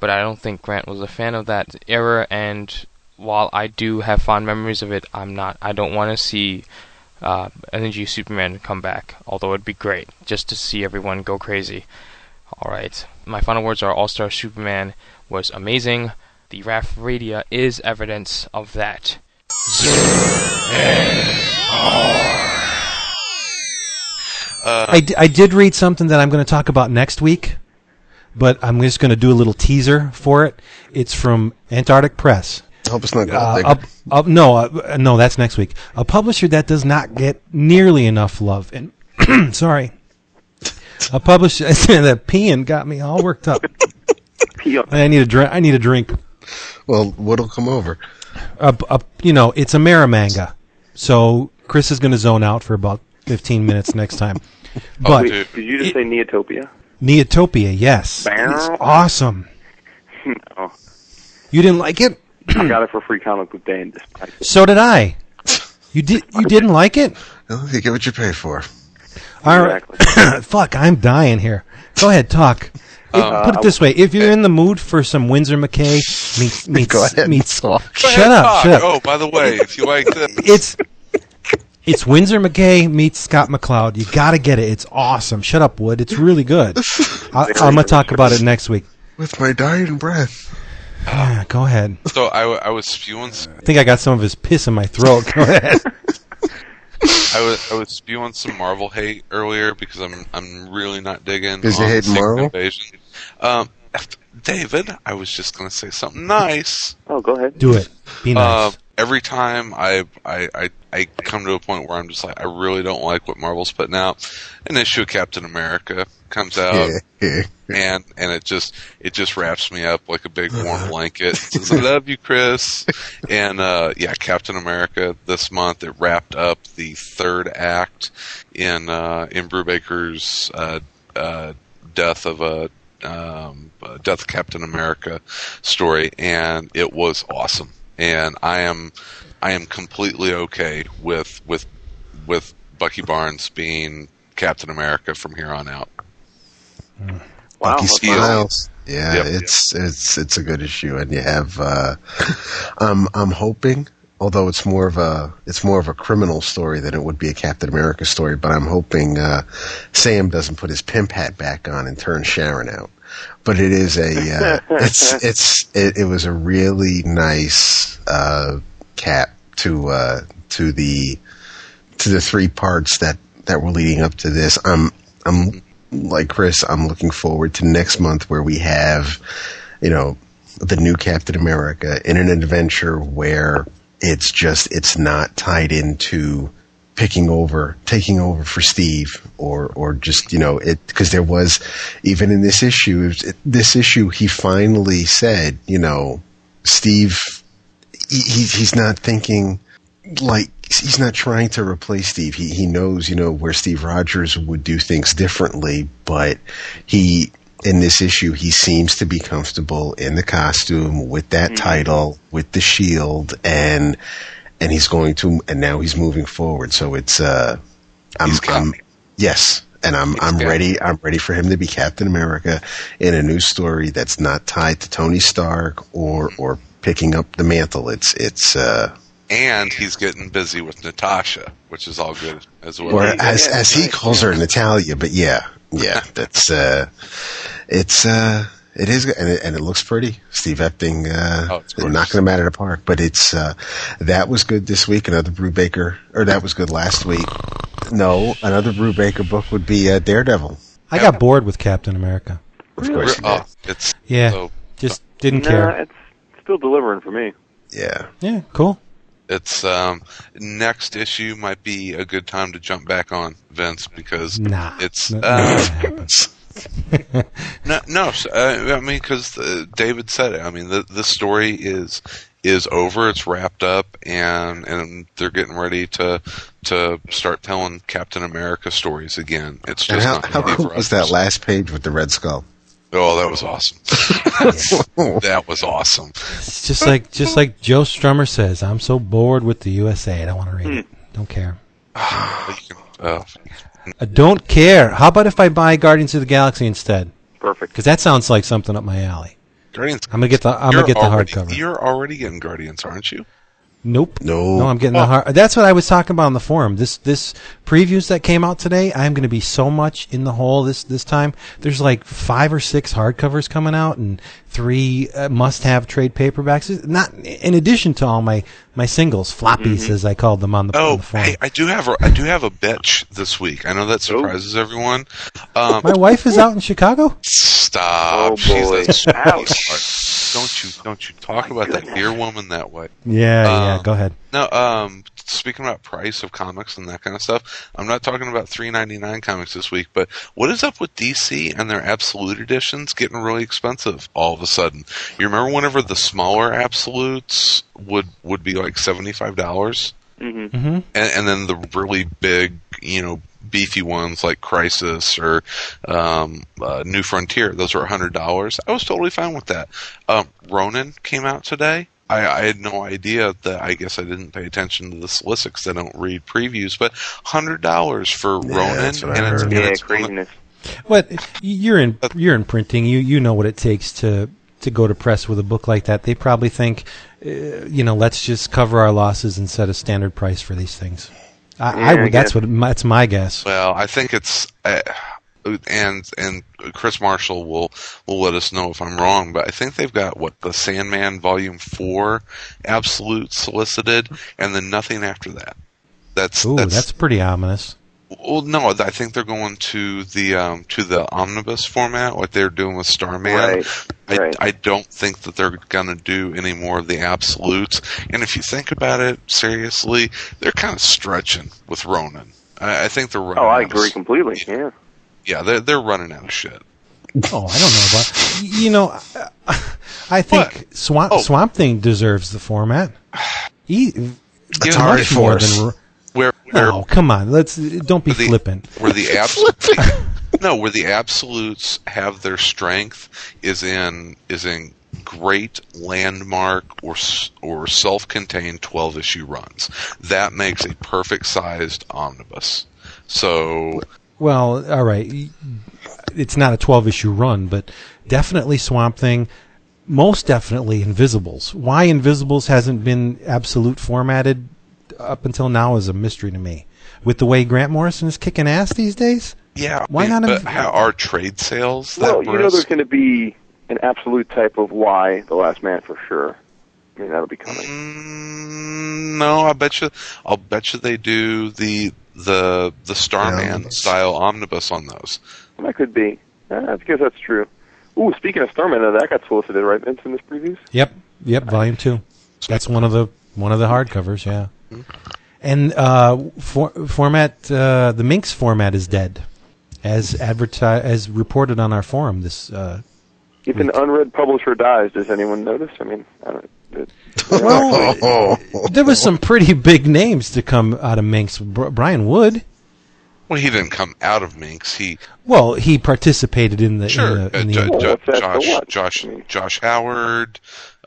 But I don't think Grant was a fan of that era and. While I do have fond memories of it, I'm not. I don't want to see uh, Energy Superman come back, although it'd be great just to see everyone go crazy. All right, my final words are: All-Star Superman was amazing. The Raff Radia is evidence of that. Uh, I, d- I did read something that I'm going to talk about next week, but I'm just going to do a little teaser for it. It's from Antarctic Press. I hope it's not uh, up, up, no, uh, no, that's next week. A publisher that does not get nearly enough love, and sorry, a publisher that peeing got me all worked up. I need a drink. I need a drink. Well, what'll come over? Uh, uh, you know, it's a Marimanga, so Chris is going to zone out for about fifteen minutes next time. But oh, wait, did you just it, say Neotopia? Neotopia, yes, it's awesome. No. You didn't like it? I got it for Free Comic Book Day and despite it. So did I. You did. You didn't like it? No, you get what you pay for. All right. Exactly. Fuck, I'm dying here. Go ahead, talk. Uh, it, put it this way: if you're in the mood for some Winsor McKay, meets meets go ahead, meets. Go ahead, shut talk. up! Shut up! Oh, by the way, if you like this, it's it's Winsor McKay meets Scott McCloud. You gotta get it. It's awesome. Shut up, Wood. It's really good. I, I'm gonna talk about it next week. With my dying breath. Yeah, go ahead. So I, I was spewing. I think I got some of his piss in my throat. Go ahead. I was I was spewing some Marvel hate earlier because I'm I'm really not digging. Is it hating Marvel? Invasion. Um, David, I was just gonna say something nice. Oh, go ahead. Do it. Be nice. Uh, every time I, I I I come to a point where I'm just like, I really don't like what Marvel's putting out. An issue of Captain America comes out, and and it just it just wraps me up like a big warm blanket. It says, I love you, Chris. And uh, yeah, Captain America this month, it wrapped up the third act in uh, in Brubaker's uh, uh, death of a. Um, uh, Death of Captain America story, and it was awesome. And I am, I am completely okay with with with Bucky Barnes being Captain America from here on out. Wow, Bucky smiles. Yeah, yep. it's it's it's a good issue, and you have. Uh, I'm I'm hoping, although it's more of a it's more of a criminal story than it would be a Captain America story, but I'm hoping uh, Sam doesn't put his pimp hat back on and turn Sharon out. But it is a uh, it's it's it, it was a really nice uh, cap to uh, to the to the three parts that, that were leading up to this. I'm I'm like Chris. I'm looking forward to next month where we have you know the new Captain America in an adventure where. It's just, it's not tied into picking over, taking over for Steve or, or just, you know, it, because there was, even in this issue, it, this issue, he finally said, you know, Steve, he, he's not thinking like, he's not trying to replace Steve. He, he knows, you know, where Steve Rogers would do things differently, but he, in this issue, he seems to be comfortable in the costume with that mm-hmm. title, with the shield, and and he's going to, and now he's moving forward. So it's, uh, I'm, I'm yes, and I'm he's I'm good. ready. I'm ready for him to be Captain America in a new story that's not tied to Tony Stark or or picking up the mantle. It's it's. Uh, And he's getting busy with Natasha, which is all good as well. Or as, as he calls her, Natalia. But yeah, yeah, that's uh, it's uh, it is, and it, and it looks pretty. Steve Epting uh, oh, it's knocking him out of the park. But it's uh, that was good this week. Another Brubaker, or that was good last week. No, another Brubaker book would be uh, Daredevil. I got yeah. bored with Captain America. Of really? course, oh, it's yeah, so, just didn't nah, care. It's still delivering for me. Yeah. Yeah. Cool. It's um, next issue might be a good time to jump back on Vince because nah, it's uh, no, no. I mean, because David said it. I mean, the the story is is over. It's wrapped up, and and they're getting ready to to start telling Captain America stories again. It's just and how, not how cool was that last page with the Red Skull? Oh, that was awesome. That was awesome. It's just like just like Joe Strummer says, I'm so bored with the U S A. I don't want to read it. Don't care. I don't care. How about if I buy Guardians of the Galaxy instead? Perfect. Because that sounds like something up my alley. Guardians. I'm gonna get the I'm gonna get the already, hardcover. You're already getting Guardians, aren't you? Nope. No. No, I'm getting oh. the hard. That's what I was talking about on the forum. This this previews that came out today. I'm going to be so much in the hole this this time. There's like five or six hardcovers coming out and three uh, must-have trade paperbacks. Not in addition to all my, my singles, floppies mm-hmm. as I called them on the, oh, on the forum. Hey, I do have a, I do have a bitch this week. I know that surprises oh. everyone. Um, my wife is out in Chicago. Stop. Oh, boy. She's a Don't you don't you talk oh, about goodness. that dear woman that way? Yeah, um, yeah. Go ahead. No, um, speaking about price of comics and that kind of stuff, I'm not talking about three ninety-nine comics this week. But what is up with D C and their absolute editions getting really expensive all of a sudden? You remember whenever the smaller absolutes would would be like seventy-five dollars, mm-hmm. Mm-hmm. and, and then the really big, you know, beefy ones like Crisis or um, uh, New Frontier, those were one hundred dollars. I was totally fine with that. Um, Ronin came out today. I, I had no idea that I guess I didn't pay attention to the solicit because I don't read previews, but one hundred dollars for yeah, Ronin. And it's, yeah, it's craziness. What, you're in, you're in printing. You you know what it takes to, to go to press with a book like that. They probably think, uh, you know, let's just cover our losses and set a standard price for these things. I, I, that's what that's my guess. Well, I think it's uh, and and Chris Marshall will will let us know if I'm wrong, but I think they've got what the Sandman Volume Four Absolute solicited, and then nothing after that. That's Ooh, that's, that's pretty ominous. Well, no, I think they're going to the um, to the omnibus format, like they're doing with Starman. Right, I, right. I don't think that they're going to do any more of the absolutes. And if you think about it seriously, they're kind of stretching with Ronin. I, I think they're running. Oh, I agree completely. Yeah, yeah, they're they're running out of shit. Oh, I don't know about you know. I think what? Swamp oh. Swamp Thing deserves the format. He, it's hard for us. Where, where, oh come on! Let's don't be the, flippant. Where the absolutes, no, where the absolutes have their strength is in is in great landmark or or self-contained twelve issue runs. That makes a perfect sized omnibus. So well, all right, it's not a twelve issue run, but definitely Swamp Thing. Most definitely Invisibles. Why Invisibles hasn't been absolute formatted up until now is a mystery to me. With the way Grant Morrison is kicking ass these days, yeah. Why not? But how are trade sales? That well, you know, there's going to be an absolute type of why the Last Man for sure. I mean, that'll be coming. Mm, no, I bet you. I'll bet you they do the the the Starman yeah, style omnibus on those. Well, that could be. I guess that's true. Ooh, speaking of Starman, that got solicited, right, Vince, in this previews? Yep, yep, volume two. That's one of the one of the hardcovers, yeah. And uh, for, format uh, the Minx format is dead, as advertised, as reported on our forum. This uh, if an unread publisher dies, does anyone notice? I mean, I don't. It, well, there was some pretty big names to come out of Minx. Brian Wood. Well, he didn't come out of Minx. He well, he participated in the sure. In the, in the uh, J- J- Josh, Josh, Josh Howard.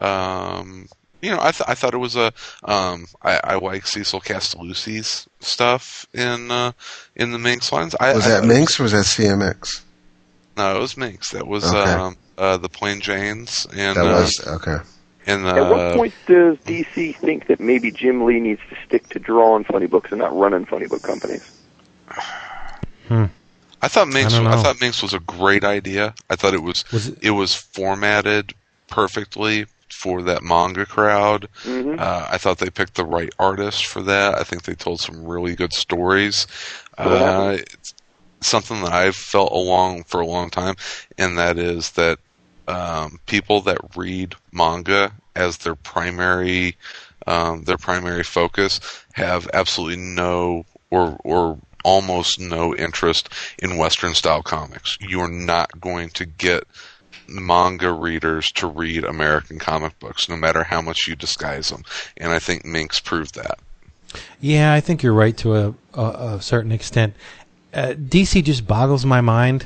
Um, You know, I, th- I thought it was a. Um, I, I like Cecil Castellucci's stuff in uh, in the Minx lines. I, was that I, Minx or was that C M X? No, it was Minx. That was okay. um, uh, the Plain Janes. And, that was uh, okay. And uh, at what point does D C think that maybe Jim Lee needs to stick to drawing funny books and not running funny book companies? Hmm. I thought Minx. I, was, I thought Minx was a great idea. I thought it was. was it-, it was formatted perfectly for that manga crowd. Mm-hmm. Uh, I thought they picked the right artist for that. I think they told some really good stories. Uh, it's something that I've felt along for a long time, and that is that um, people that read manga as their primary um, their primary focus have absolutely no or or almost no interest in Western style comics. You are not going to get manga readers to read American comic books, no matter how much you disguise them. And I think Minx proved that. Yeah, I think you're right to a, a, a certain extent. Uh, D C just boggles my mind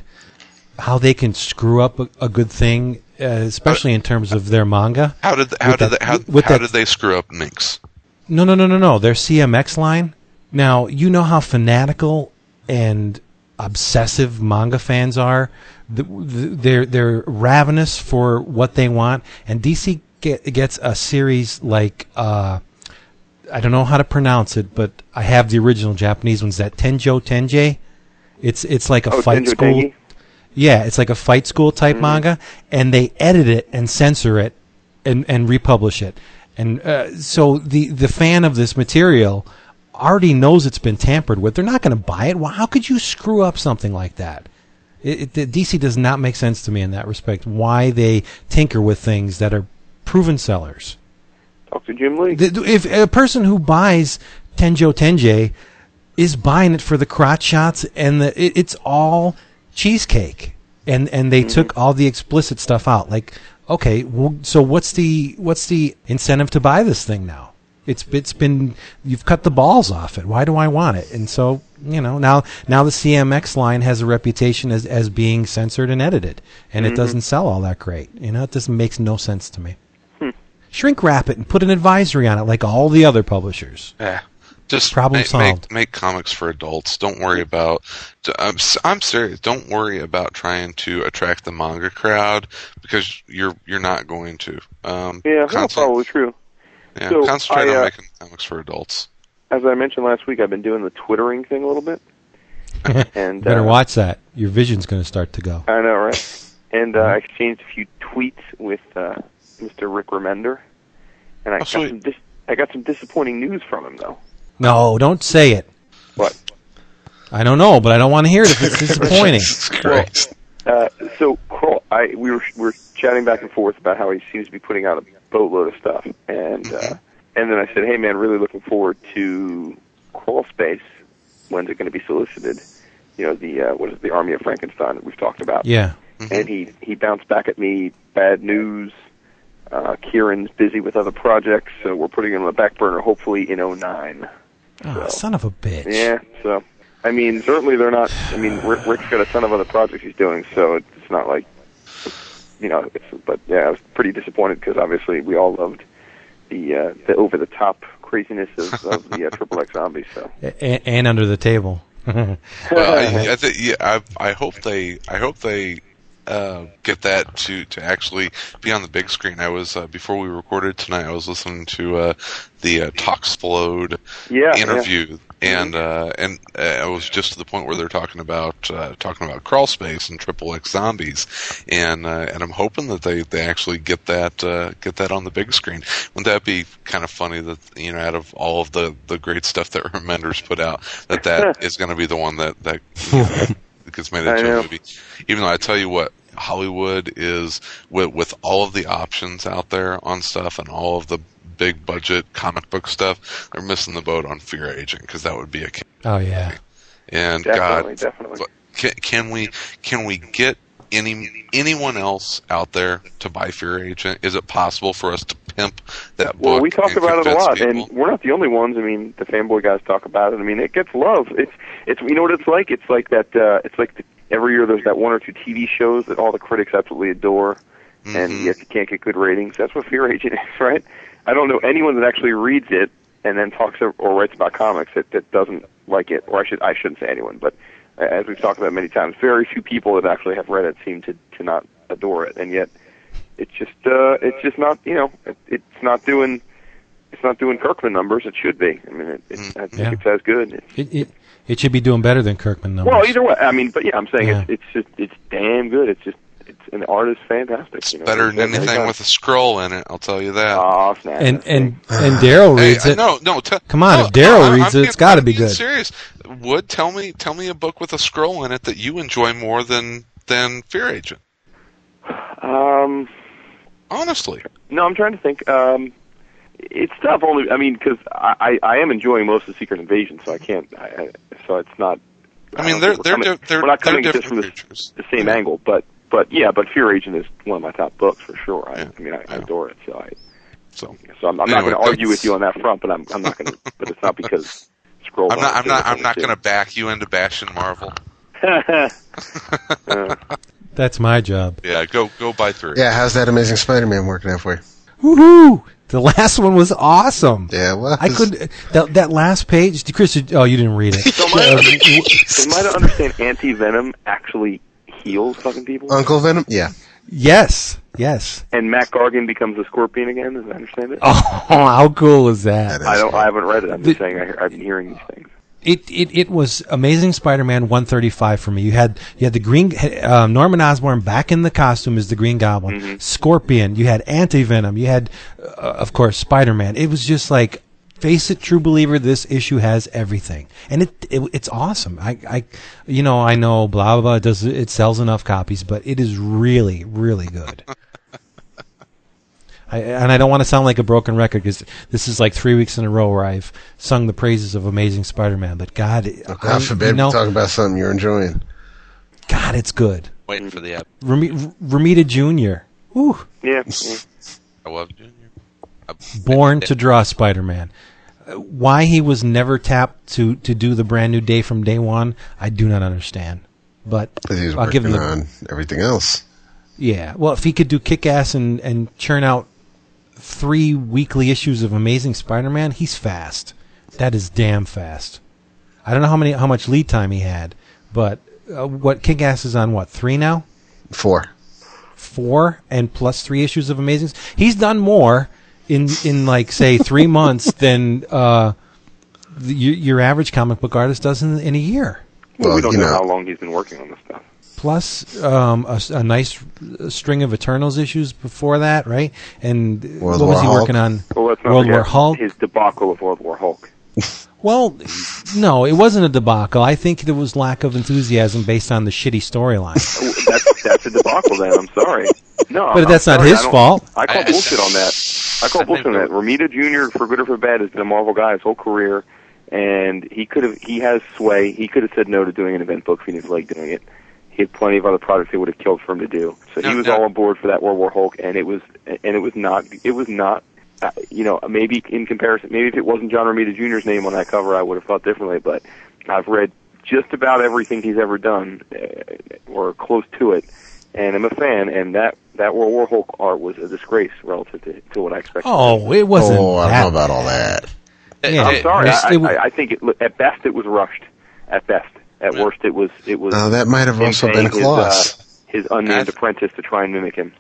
how they can screw up a, a good thing, uh, especially in terms of their manga. How did the, how did that, they, how, how that, did they screw up Minx? No, no, no, no, no. Their C M X line. Now, you know how fanatical and obsessive manga fans are. They're they're ravenous for what they want, and D C get, gets a series like uh, I don't know how to pronounce it, but I have the original Japanese ones. That Tenjo Tenjei, it's it's like a oh, fight Tenjo school. Tengi? Yeah, it's like a fight school type mm-hmm. manga, and they edit it and censor it, and and republish it, and uh, so the the fan of this material already knows it's been tampered with. They're not going to buy it. Well, how could you screw up something like that? It, it, D C does not make sense to me in that respect, why they tinker with things that are proven sellers. Talk to Jim Lee. The, if a person who buys Tenjo Tenjei is buying it for the crotch shots, and the, it, it's all cheesecake, and, and they mm-hmm. took all the explicit stuff out. Like, okay, well, so what's the what's the incentive to buy this thing now? It's it's been you've cut the balls off it. Why do I want it? And so you know now now the C M X line has a reputation as, as being censored and edited, and mm-hmm. it doesn't sell all that great. You know, it just makes no sense to me. Hmm. Shrink wrap it and put an advisory on it, like all the other publishers. Yeah, just problem make, solved. Make, make comics for adults. Don't worry about. I'm I'm serious. Don't worry about trying to attract the manga crowd because you're you're not going to. Um, yeah, constantly. That's probably true. Yeah, so concentrate I, uh, on making comics for adults. As I mentioned last week, I've been doing the twittering thing a little bit. And better uh, watch that. Your vision's going to start to go. I know, right? And uh, I exchanged a few tweets with uh, Mister Rick Remender, and I oh, got sweet. some dis- I got some disappointing news from him, though. No, don't say it. What? I don't know, but I don't want to hear it if it's disappointing. Christ. Uh, so, Kroll, I, we, were, we were chatting back and forth about how he seems to be putting out a boatload of stuff. And uh, and then I said, hey, man, really looking forward to Crawl Space. When's it going to be solicited? You know, the uh, what is it, the Army of Frankenstein that we've talked about. Yeah. Mm-hmm. And he, he bounced back at me, bad news. Uh, Kieran's busy with other projects, so we're putting it on the back burner, hopefully in oh nine. Oh, so, son of a bitch. Yeah, so... I mean, certainly they're not... I mean, Rick, Rick's got a ton of other projects he's doing, so it's not like... You know, it's, but yeah, I was pretty disappointed because obviously we all loved the uh, the over-the-top craziness of, of the uh, Triple X Zombies, so... And, and under the table. Well, I, I, th- yeah, I, I hope they... I hope they... Uh, get that to, to actually be on the big screen. I was uh, before we recorded tonight, I was listening to uh, the uh, Talksplode yeah, interview, yeah. and uh, and uh, I was just to the point where they're talking about uh, talking about Crawl Space and Triple X Zombies, and uh, and I'm hoping that they, they actually get that uh, get that on the big screen. Wouldn't that be kind of funny that, you know, out of all of the, the great stuff that Remender's put out, that that is going to be the one that that you know, gets made into a movie? Even though I tell you what. Hollywood is, with, with all of the options out there on stuff and all of the big budget comic book stuff, they're missing the boat on Fear Agent, because that would be a oh yeah movie. And definitely, God, definitely. Can, can we can we get any anyone else out there to buy Fear Agent? Is it possible for us to pimp that book? Well, we talk about it a lot, people? And we're not the only ones. I mean, the fanboy guys talk about it. I mean, it gets love. It's it's you know what it's like. It's like that. Uh, it's like the. Every year there's that one or two T V shows that all the critics absolutely adore, mm-hmm. and yet you can't get good ratings. That's what Fear Agent is, right? I don't know anyone that actually reads it and then talks or writes about comics that, that doesn't like it, or I, should, I shouldn't say anyone, but as we've talked about many times, very few people that actually have read it seem to, to not adore it, and yet it's just uh, it's just not, you know, it, it's not doing... It's not doing Kirkman numbers. It should be. I mean, it, it, I think yeah. it's as good. It's, it, it it should be doing better than Kirkman numbers. Well, either way, I mean, but yeah, I'm saying yeah. it's it's just, it's damn good. It's just it's an art is fantastic. It's you know? better than anything really with a scroll in it. I'll tell you that. Oh, snap! And and and Daryl reads hey, it. No, no. T- Come on, no, if Daryl no, reads I'm, it, it's got to be good. Serious. Wood, tell me, tell me a book with a scroll in it that you enjoy more than than Fear Agent. Um, honestly, no. I'm trying to think. Um. It's tough, only I mean, because I, I, I am enjoying most of Secret Invasion, so I can't. I, I, so it's not. I, I mean, they're they're coming, they're, we're not coming they're just from the, the same yeah. angle, but but yeah, but Fear Agent is one of my top books for sure. I, yeah. I mean, I, I adore it, so I. So, so I'm, I'm anyway, not going to argue with you on that front, but I'm I'm not going to. But it's not because scroll. I'm not I'm not I'm not going to back you into bashing Marvel. uh, That's my job. Yeah, go go buy three. Yeah, how's that Amazing Spider-Man working out for you? Woohoo! The last one was awesome. Yeah, it was. I could that, that last page, Chris. Oh, you didn't read it. So am I to understand anti-venom actually heals fucking people? Uncle Venom. Yeah. Yes. Yes. And Matt Gargan becomes a scorpion again. As I understand it. Oh, how cool is that? that is I don't. Cool. I haven't read it. I'm the, just saying. I, I've been hearing these things. It, it it was Amazing Spider-Man one thirty-five for me. You had you had the green uh, Norman Osborn back in the costume as the Green Goblin, mm-hmm. Scorpion. You had Anti-Venom. You had, uh, of course, Spider-Man. It was just like, face it, true believer. This issue has everything, and it, it it's awesome. I I you know I know blah blah blah. It does it sells enough copies, but it is really really good. I, and I don't want to sound like a broken record because this is like three weeks in a row where I've sung the praises of Amazing Spider-Man. But God, oh, God I, forbid you know, we talk about something you're enjoying. God, it's good. Waiting for the app. Ramita Ramita Junior Ooh. Yeah. I love Junior Born to draw Spider-Man. Why he was never tapped to, to do the brand new day from day one, I do not understand. But he's I'll give him the, on everything else. Yeah. Well, if he could do Kick-Ass and and churn out three weekly issues of Amazing Spider-Man, he's fast. That is damn fast. I don't know how many, how much lead time he had, but uh, what Kick-Ass is on what three now? Four, four, and plus three issues of Amazing. He's done more in in like say three months than uh, the, your average comic book artist does in, in a year. Well, well we don't you know, know how long he's been working on this stuff. Plus um, a, a nice string of Eternals issues before that, right? And World what War was he Hulk. working on? Well, let's not World War Hulk. His debacle of World War Hulk. Well, no, it wasn't a debacle. I think there was lack of enthusiasm based on the shitty storyline. that's, that's a debacle then, I'm sorry. No, But I'm, that's I'm not sorry. his I fault. I call I, bullshit I, on that. I call I bullshit on that. Romita Junior, for good or for bad, has been a Marvel guy his whole career, and he could have. He has sway. He could have said no to doing an event book if he didn't like doing it. He had plenty of other projects they would have killed for him to do. So no, he was no. all on board for that World War Hulk, and it was, and it was not, it was not, uh, you know, maybe in comparison, maybe if it wasn't John Romita Junior's name on that cover, I would have thought differently. But I've read just about everything he's ever done, uh, or close to it, and I'm a fan. And that that World War Hulk art was a disgrace relative to, to what I expected. Oh, it wasn't. Oh, I don't know about all that. Yeah, I'm sorry. It, it, I, I, I think it, at best it was rushed. At best. At worst, it was it was. Oh, that might have also been Claus. His, uh, his unnamed apprentice to try and mimic him.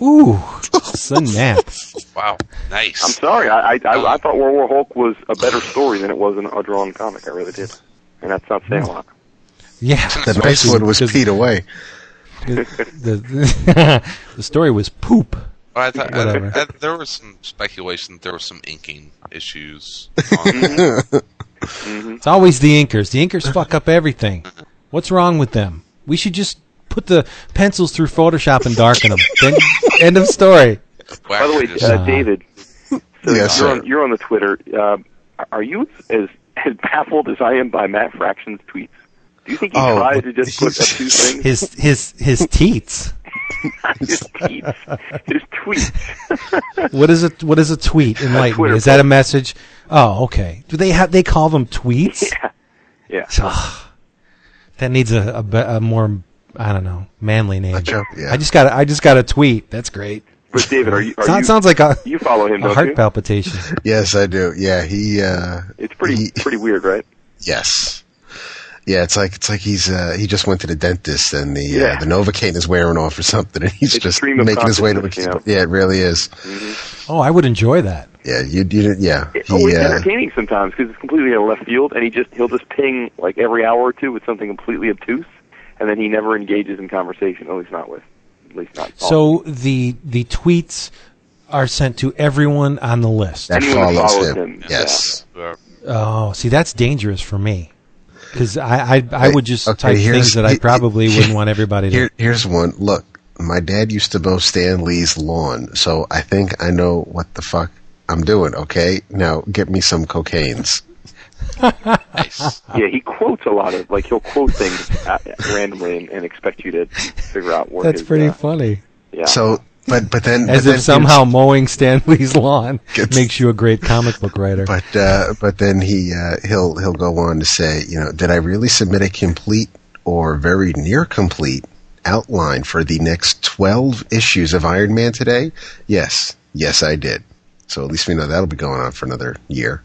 Ooh, son nap. Wow, nice. I'm sorry. I, I I I thought World War Hulk was a better story than it was in a drawn comic. I really did, and that's not saying a lot. Yeah, the base one was peed away. The the, the story was poop. I thought, Whatever. I, I, there was some speculation that there was some inking issues. On Mm-hmm. It's always the inkers. The inkers fuck up everything. What's wrong with them? We should just put the pencils through Photoshop and darken them. Then, end of story. By the way, uh, David, so yes, you're, on, you're on the Twitter. Uh, are you as, as baffled as I am by Matt Fraction's tweets? Do you think he oh, tried to just put up two things? His his his teats. His tweets. His tweets. What is a what is a tweet? Enlighten me. Is that a message? Oh, okay. Do they have? They call them tweets. Yeah. Yeah. Oh, that needs a, a a more I don't know manly name. Joke, yeah. I just got a, I just got a tweet. That's great. But David, are you? Are sounds, you sounds like a you follow him? A heart you? palpitation. Yes, I do. Yeah, he. Uh, it's pretty he, pretty weird, right? Yes. Yeah, it's like it's like he's uh, he just went to the dentist and the yeah. uh, the Novocaine is wearing off or something, and he's it's just making his way to a yeah. yeah, it really is. Mm-hmm. Oh, I would enjoy that. Yeah, you you yeah. It's he, uh, entertaining sometimes because it's completely out of left field, and he just he'll just ping like every hour or two with something completely obtuse, and then he never engages in conversation. At least not with, at least not. So the the tweets are sent to everyone on the list. That anyone follows, follows him. him. Yes. Yeah. Oh, see, that's dangerous for me. Because I, I I would just okay, type things that I probably wouldn't want everybody to. Here, here's one. Look, my dad used to mow Stan Lee's lawn, so I think I know what the fuck I'm doing. Okay, now get me some cocaines. Nice. Yeah, he quotes a lot of like he'll quote things randomly and, and expect you to figure out what. That's his, pretty uh, funny. Yeah. So. But but then as but if then somehow mowing Stan Lee's lawn gets, makes you a great comic book writer. But uh, but then he uh, he'll he'll go on to say, you know, did I really submit a complete or very near complete outline for the next twelve issues of Iron Man today? Yes, yes, I did. So at least we know that'll be going on for another year.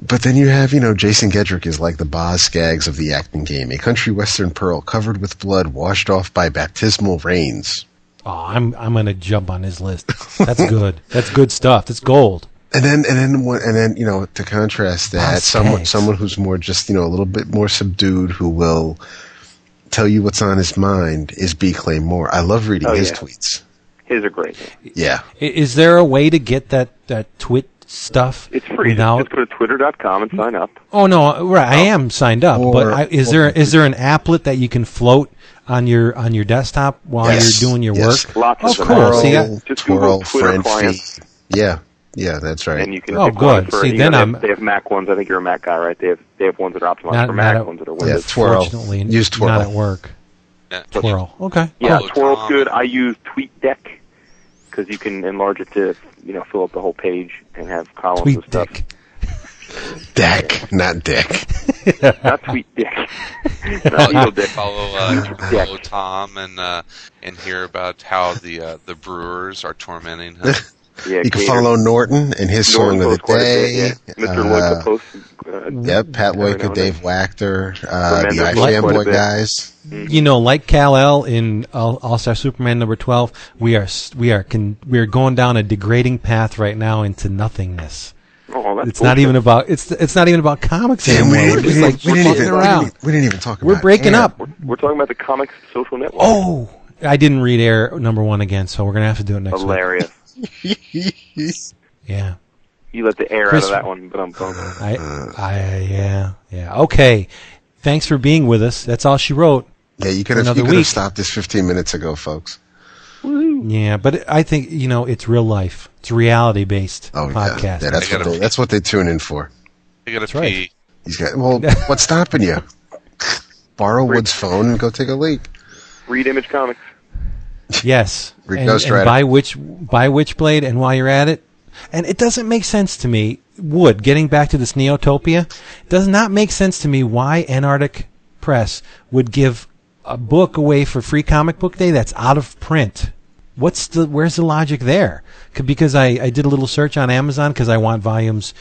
But then you have, you know, Jason Gedrick is like the Boz Scaggs of the acting game, a country western pearl covered with blood, washed off by baptismal rains. Oh, I'm I'm gonna jump on his list. That's good. That's good stuff. That's gold. And then and then and then you know, to contrast that, oh, someone someone who's more just, you know, a little bit more subdued, who will tell you what's on his mind, is B. Claymore. I love reading oh, his yeah. tweets. His are great. Yeah. Is there a way to get that that twit stuff? It's free. Without... Just go to twitter dot com and sign up. Oh no, right. I am signed up, or, but I, is there is there an applet that you can float on your on your desktop while yes. you're doing your yes. work? Lots oh, of cool. See, I, just Google Twitter clients. Yeah, yeah, that's right. And you can oh, good. For, see, then know, I'm, they, have, they have Mac ones. I think you're a Mac guy, right? They have they have ones that are optimized not, for Mac, at, ones that are Windows. Yeah, twirl. Fortunately, use Twirl. Not at work. Yeah. Twirl. Okay. Yeah, cool. Twirl's good. I use TweetDeck because you can enlarge it to, you know, fill up the whole page and have columns Tweet and stuff. Deck. Deck, not Dick. Not Tweet Dick. Not no, Dick. Follow, uh, follow Tom and uh, and hear about how the uh, the Brewers are tormenting him. Yeah, you can Gator. Follow Norton and his Norton song of the day. Bit, yeah. Mister Loika uh, Post. Uh, yep, Pat Loika, Dave Wachter, uh, the iFanboy guys. Mm-hmm. You know, like Kal-El in All-Star Superman number twelve, we are we are can we are going down a degrading path right now into nothingness. Oh, that's it's bullshit. Not even about it's it's not even about comics anymore. We're just like we didn't even around. We didn't, we didn't even talk. We're about breaking air. Up. We're, we're talking about the comics social network. Oh, I didn't read Air number one again, so we're gonna have to do it next Hilarious. Week. Hilarious. Yeah. You let the air Chris, out of that one, but I'm bummed. I, I, yeah, yeah. Okay, thanks for being with us. That's all she wrote. Yeah, you could have you could have stopped this fifteen minutes ago, folks. Woo-hoo. Yeah, but I think you know it's real life. It's reality based oh, podcast. Yeah, yeah that's, what they, that's what they tune in for. I gotta that's pee. Right. He's got. Well, what's stopping you? Borrow read, Wood's phone and go take a leak. Read Image Comics. Yes, read and, and buy Witch, buy Witchblade, and while you're at it. And it doesn't make sense to me, Wood, getting back to this Neotopia, does not make sense to me why Antarctic Press would give a book away for Free Comic Book Day that's out of print. What's the, where's the logic there? Because I, I did a little search on Amazon because I want volumes,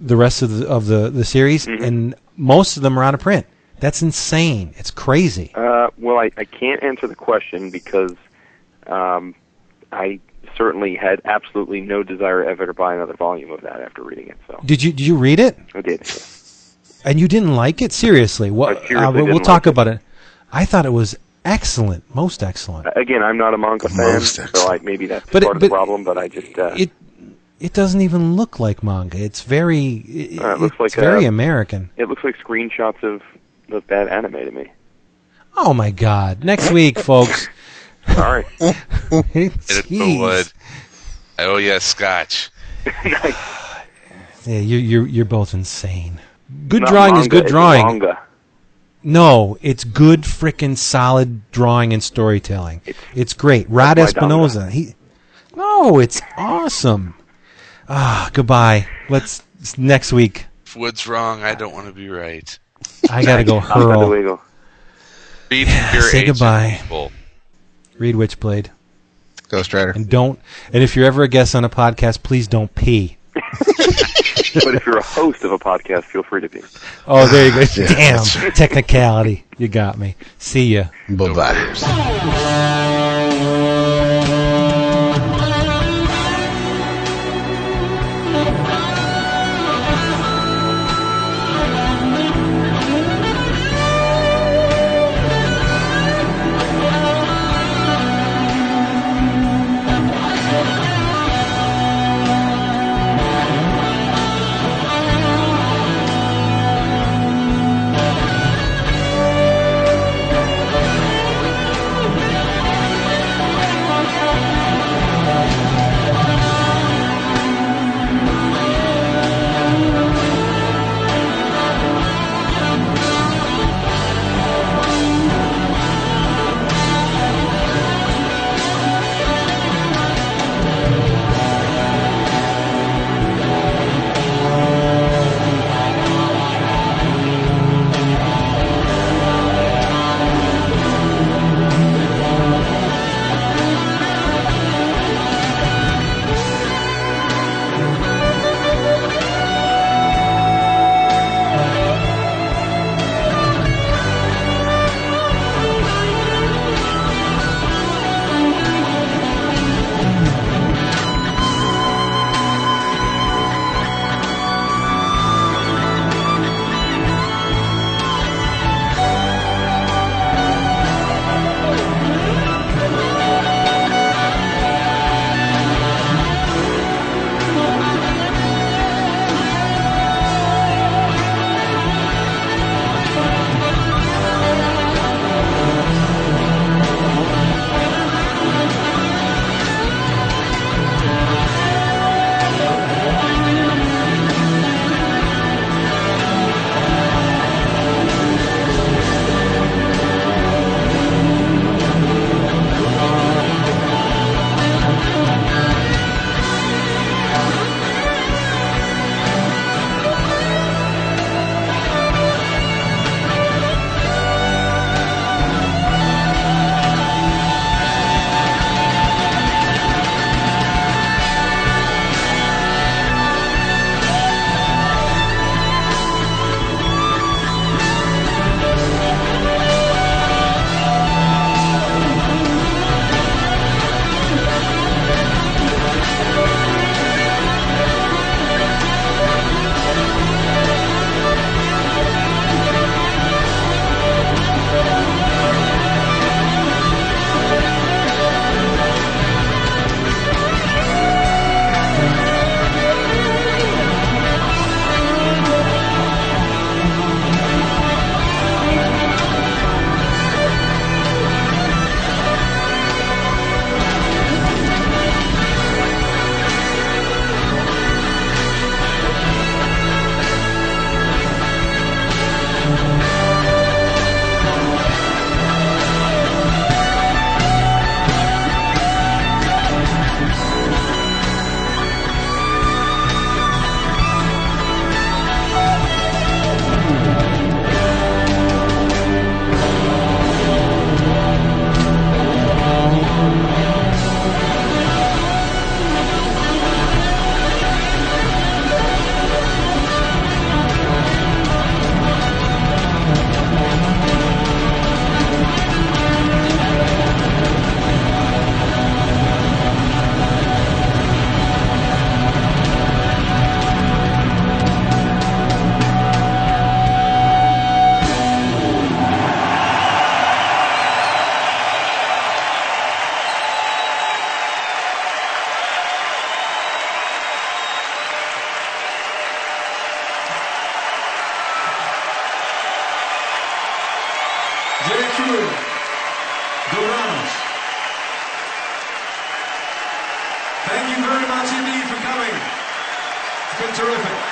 the rest of the, of the, the series, mm-hmm. and most of them are out of print. That's insane. It's crazy. Uh, well, I, I can't answer the question because um, I... certainly had absolutely no desire ever to buy another volume of that after reading it. So did you did you read it? I did. And you didn't like it? Seriously? What? Seriously uh, we'll like talk it. about it. I thought it was excellent, most excellent. Again, I'm not a manga fan, so I, maybe that's but part it, but of the problem. But I just uh, it it doesn't even look like manga. It's very it, uh, it looks it's like very a, American. It looks like screenshots of the bad anime to me. Oh my God! Next week, folks. Sorry. It's the wood. Oh yeah, scotch. Nice. Yeah, you're you're you're both insane. Good Not drawing manga, is good drawing. Manga. No, it's good frickin' solid drawing and storytelling. It's, it's great. Rod Espinoza. He. No, it's awesome. Ah, goodbye. Let's next week. If Wood's wrong, I don't want to be right. I gotta go hurl. Yeah, your say goodbye. People. Read Witchblade. Ghost Rider. And don't. And if you're ever a guest on a podcast, please don't pee. But if you're a host of a podcast, feel free to pee. Oh, there you go. Yeah, damn. Right. Technicality. You got me. See ya. Bye-bye. Q, Goranus. Thank you very much indeed for coming. It's been terrific.